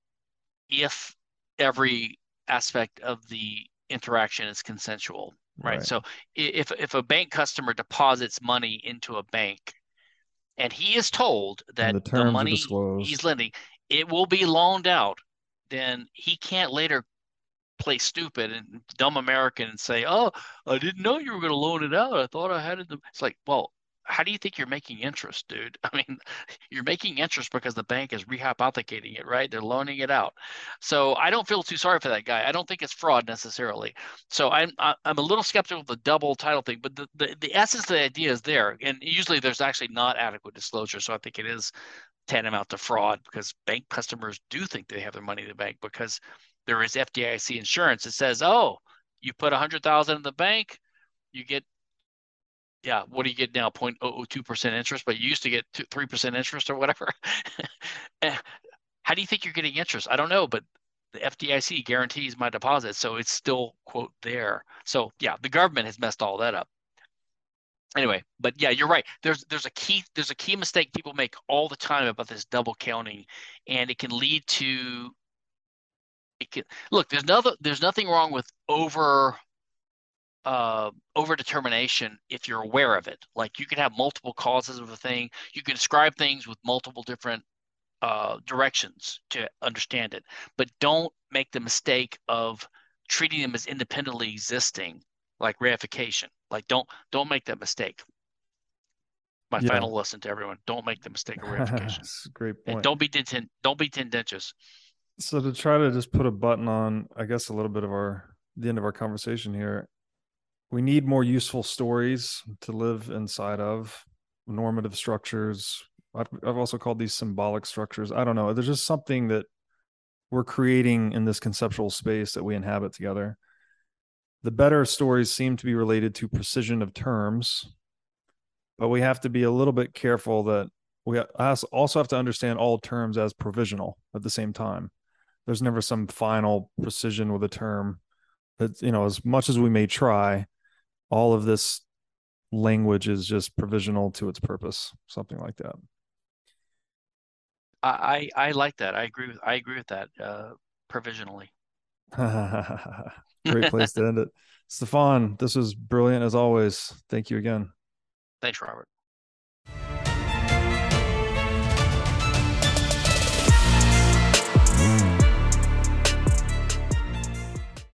if every aspect of the interaction is consensual, right? So if a bank customer deposits money into a bank and he is told that the money he's lending, it will be loaned out, then he can't later play stupid and dumb American and say, oh, I didn't know you were going to loan it out. I thought I had it. It's like, well, how do you think you're making interest, dude? I mean, you're making interest because the bank is rehypothecating it, right? They're loaning it out. So I don't feel too sorry for that guy. I don't think it's fraud necessarily. So I'm a little skeptical of the double title thing, but the essence of the idea is there. And usually there's actually not adequate disclosure. So I think it is tantamount to fraud because bank customers do think they have their money in the bank because there is FDIC insurance that says, oh, you put $100,000 in the bank, you get what do you get now? 0.002% interest, but you used to get 3% interest or whatever. How do you think you're getting interest? I don't know, but the FDIC guarantees my deposit, so it's still, quote, there. So yeah, the government has messed all that up. Anyway, but yeah, you're right. There's a key mistake people make all the time about this double counting, and it can lead to there's nothing wrong with overdetermination if you're aware of it. Like you can have multiple causes of a thing. You can describe things with multiple different directions to understand it, but don't make the mistake of treating them as independently existing, like reification. Like don't make that mistake. My final lesson to everyone: don't make the mistake of reification. That's a great point. And don't be tendentious. So to try to just put a button on, I guess, a little bit of the end of our conversation here. We need more useful stories to live inside of normative structures. I've also called these symbolic structures. I don't know. There's just something that we're creating in this conceptual space that we inhabit together The better stories seem to be related to precision of terms, but we have to be a little bit careful that we also have to understand all terms as provisional at the same time. There's never some final precision with a term that, you know, as much as we may try, all of this language is just provisional to its purpose, something like that. I like that. I agree with that. Provisionally. Great place to end it. Stefan, this was brilliant as always. Thank you again. Thanks, Robert.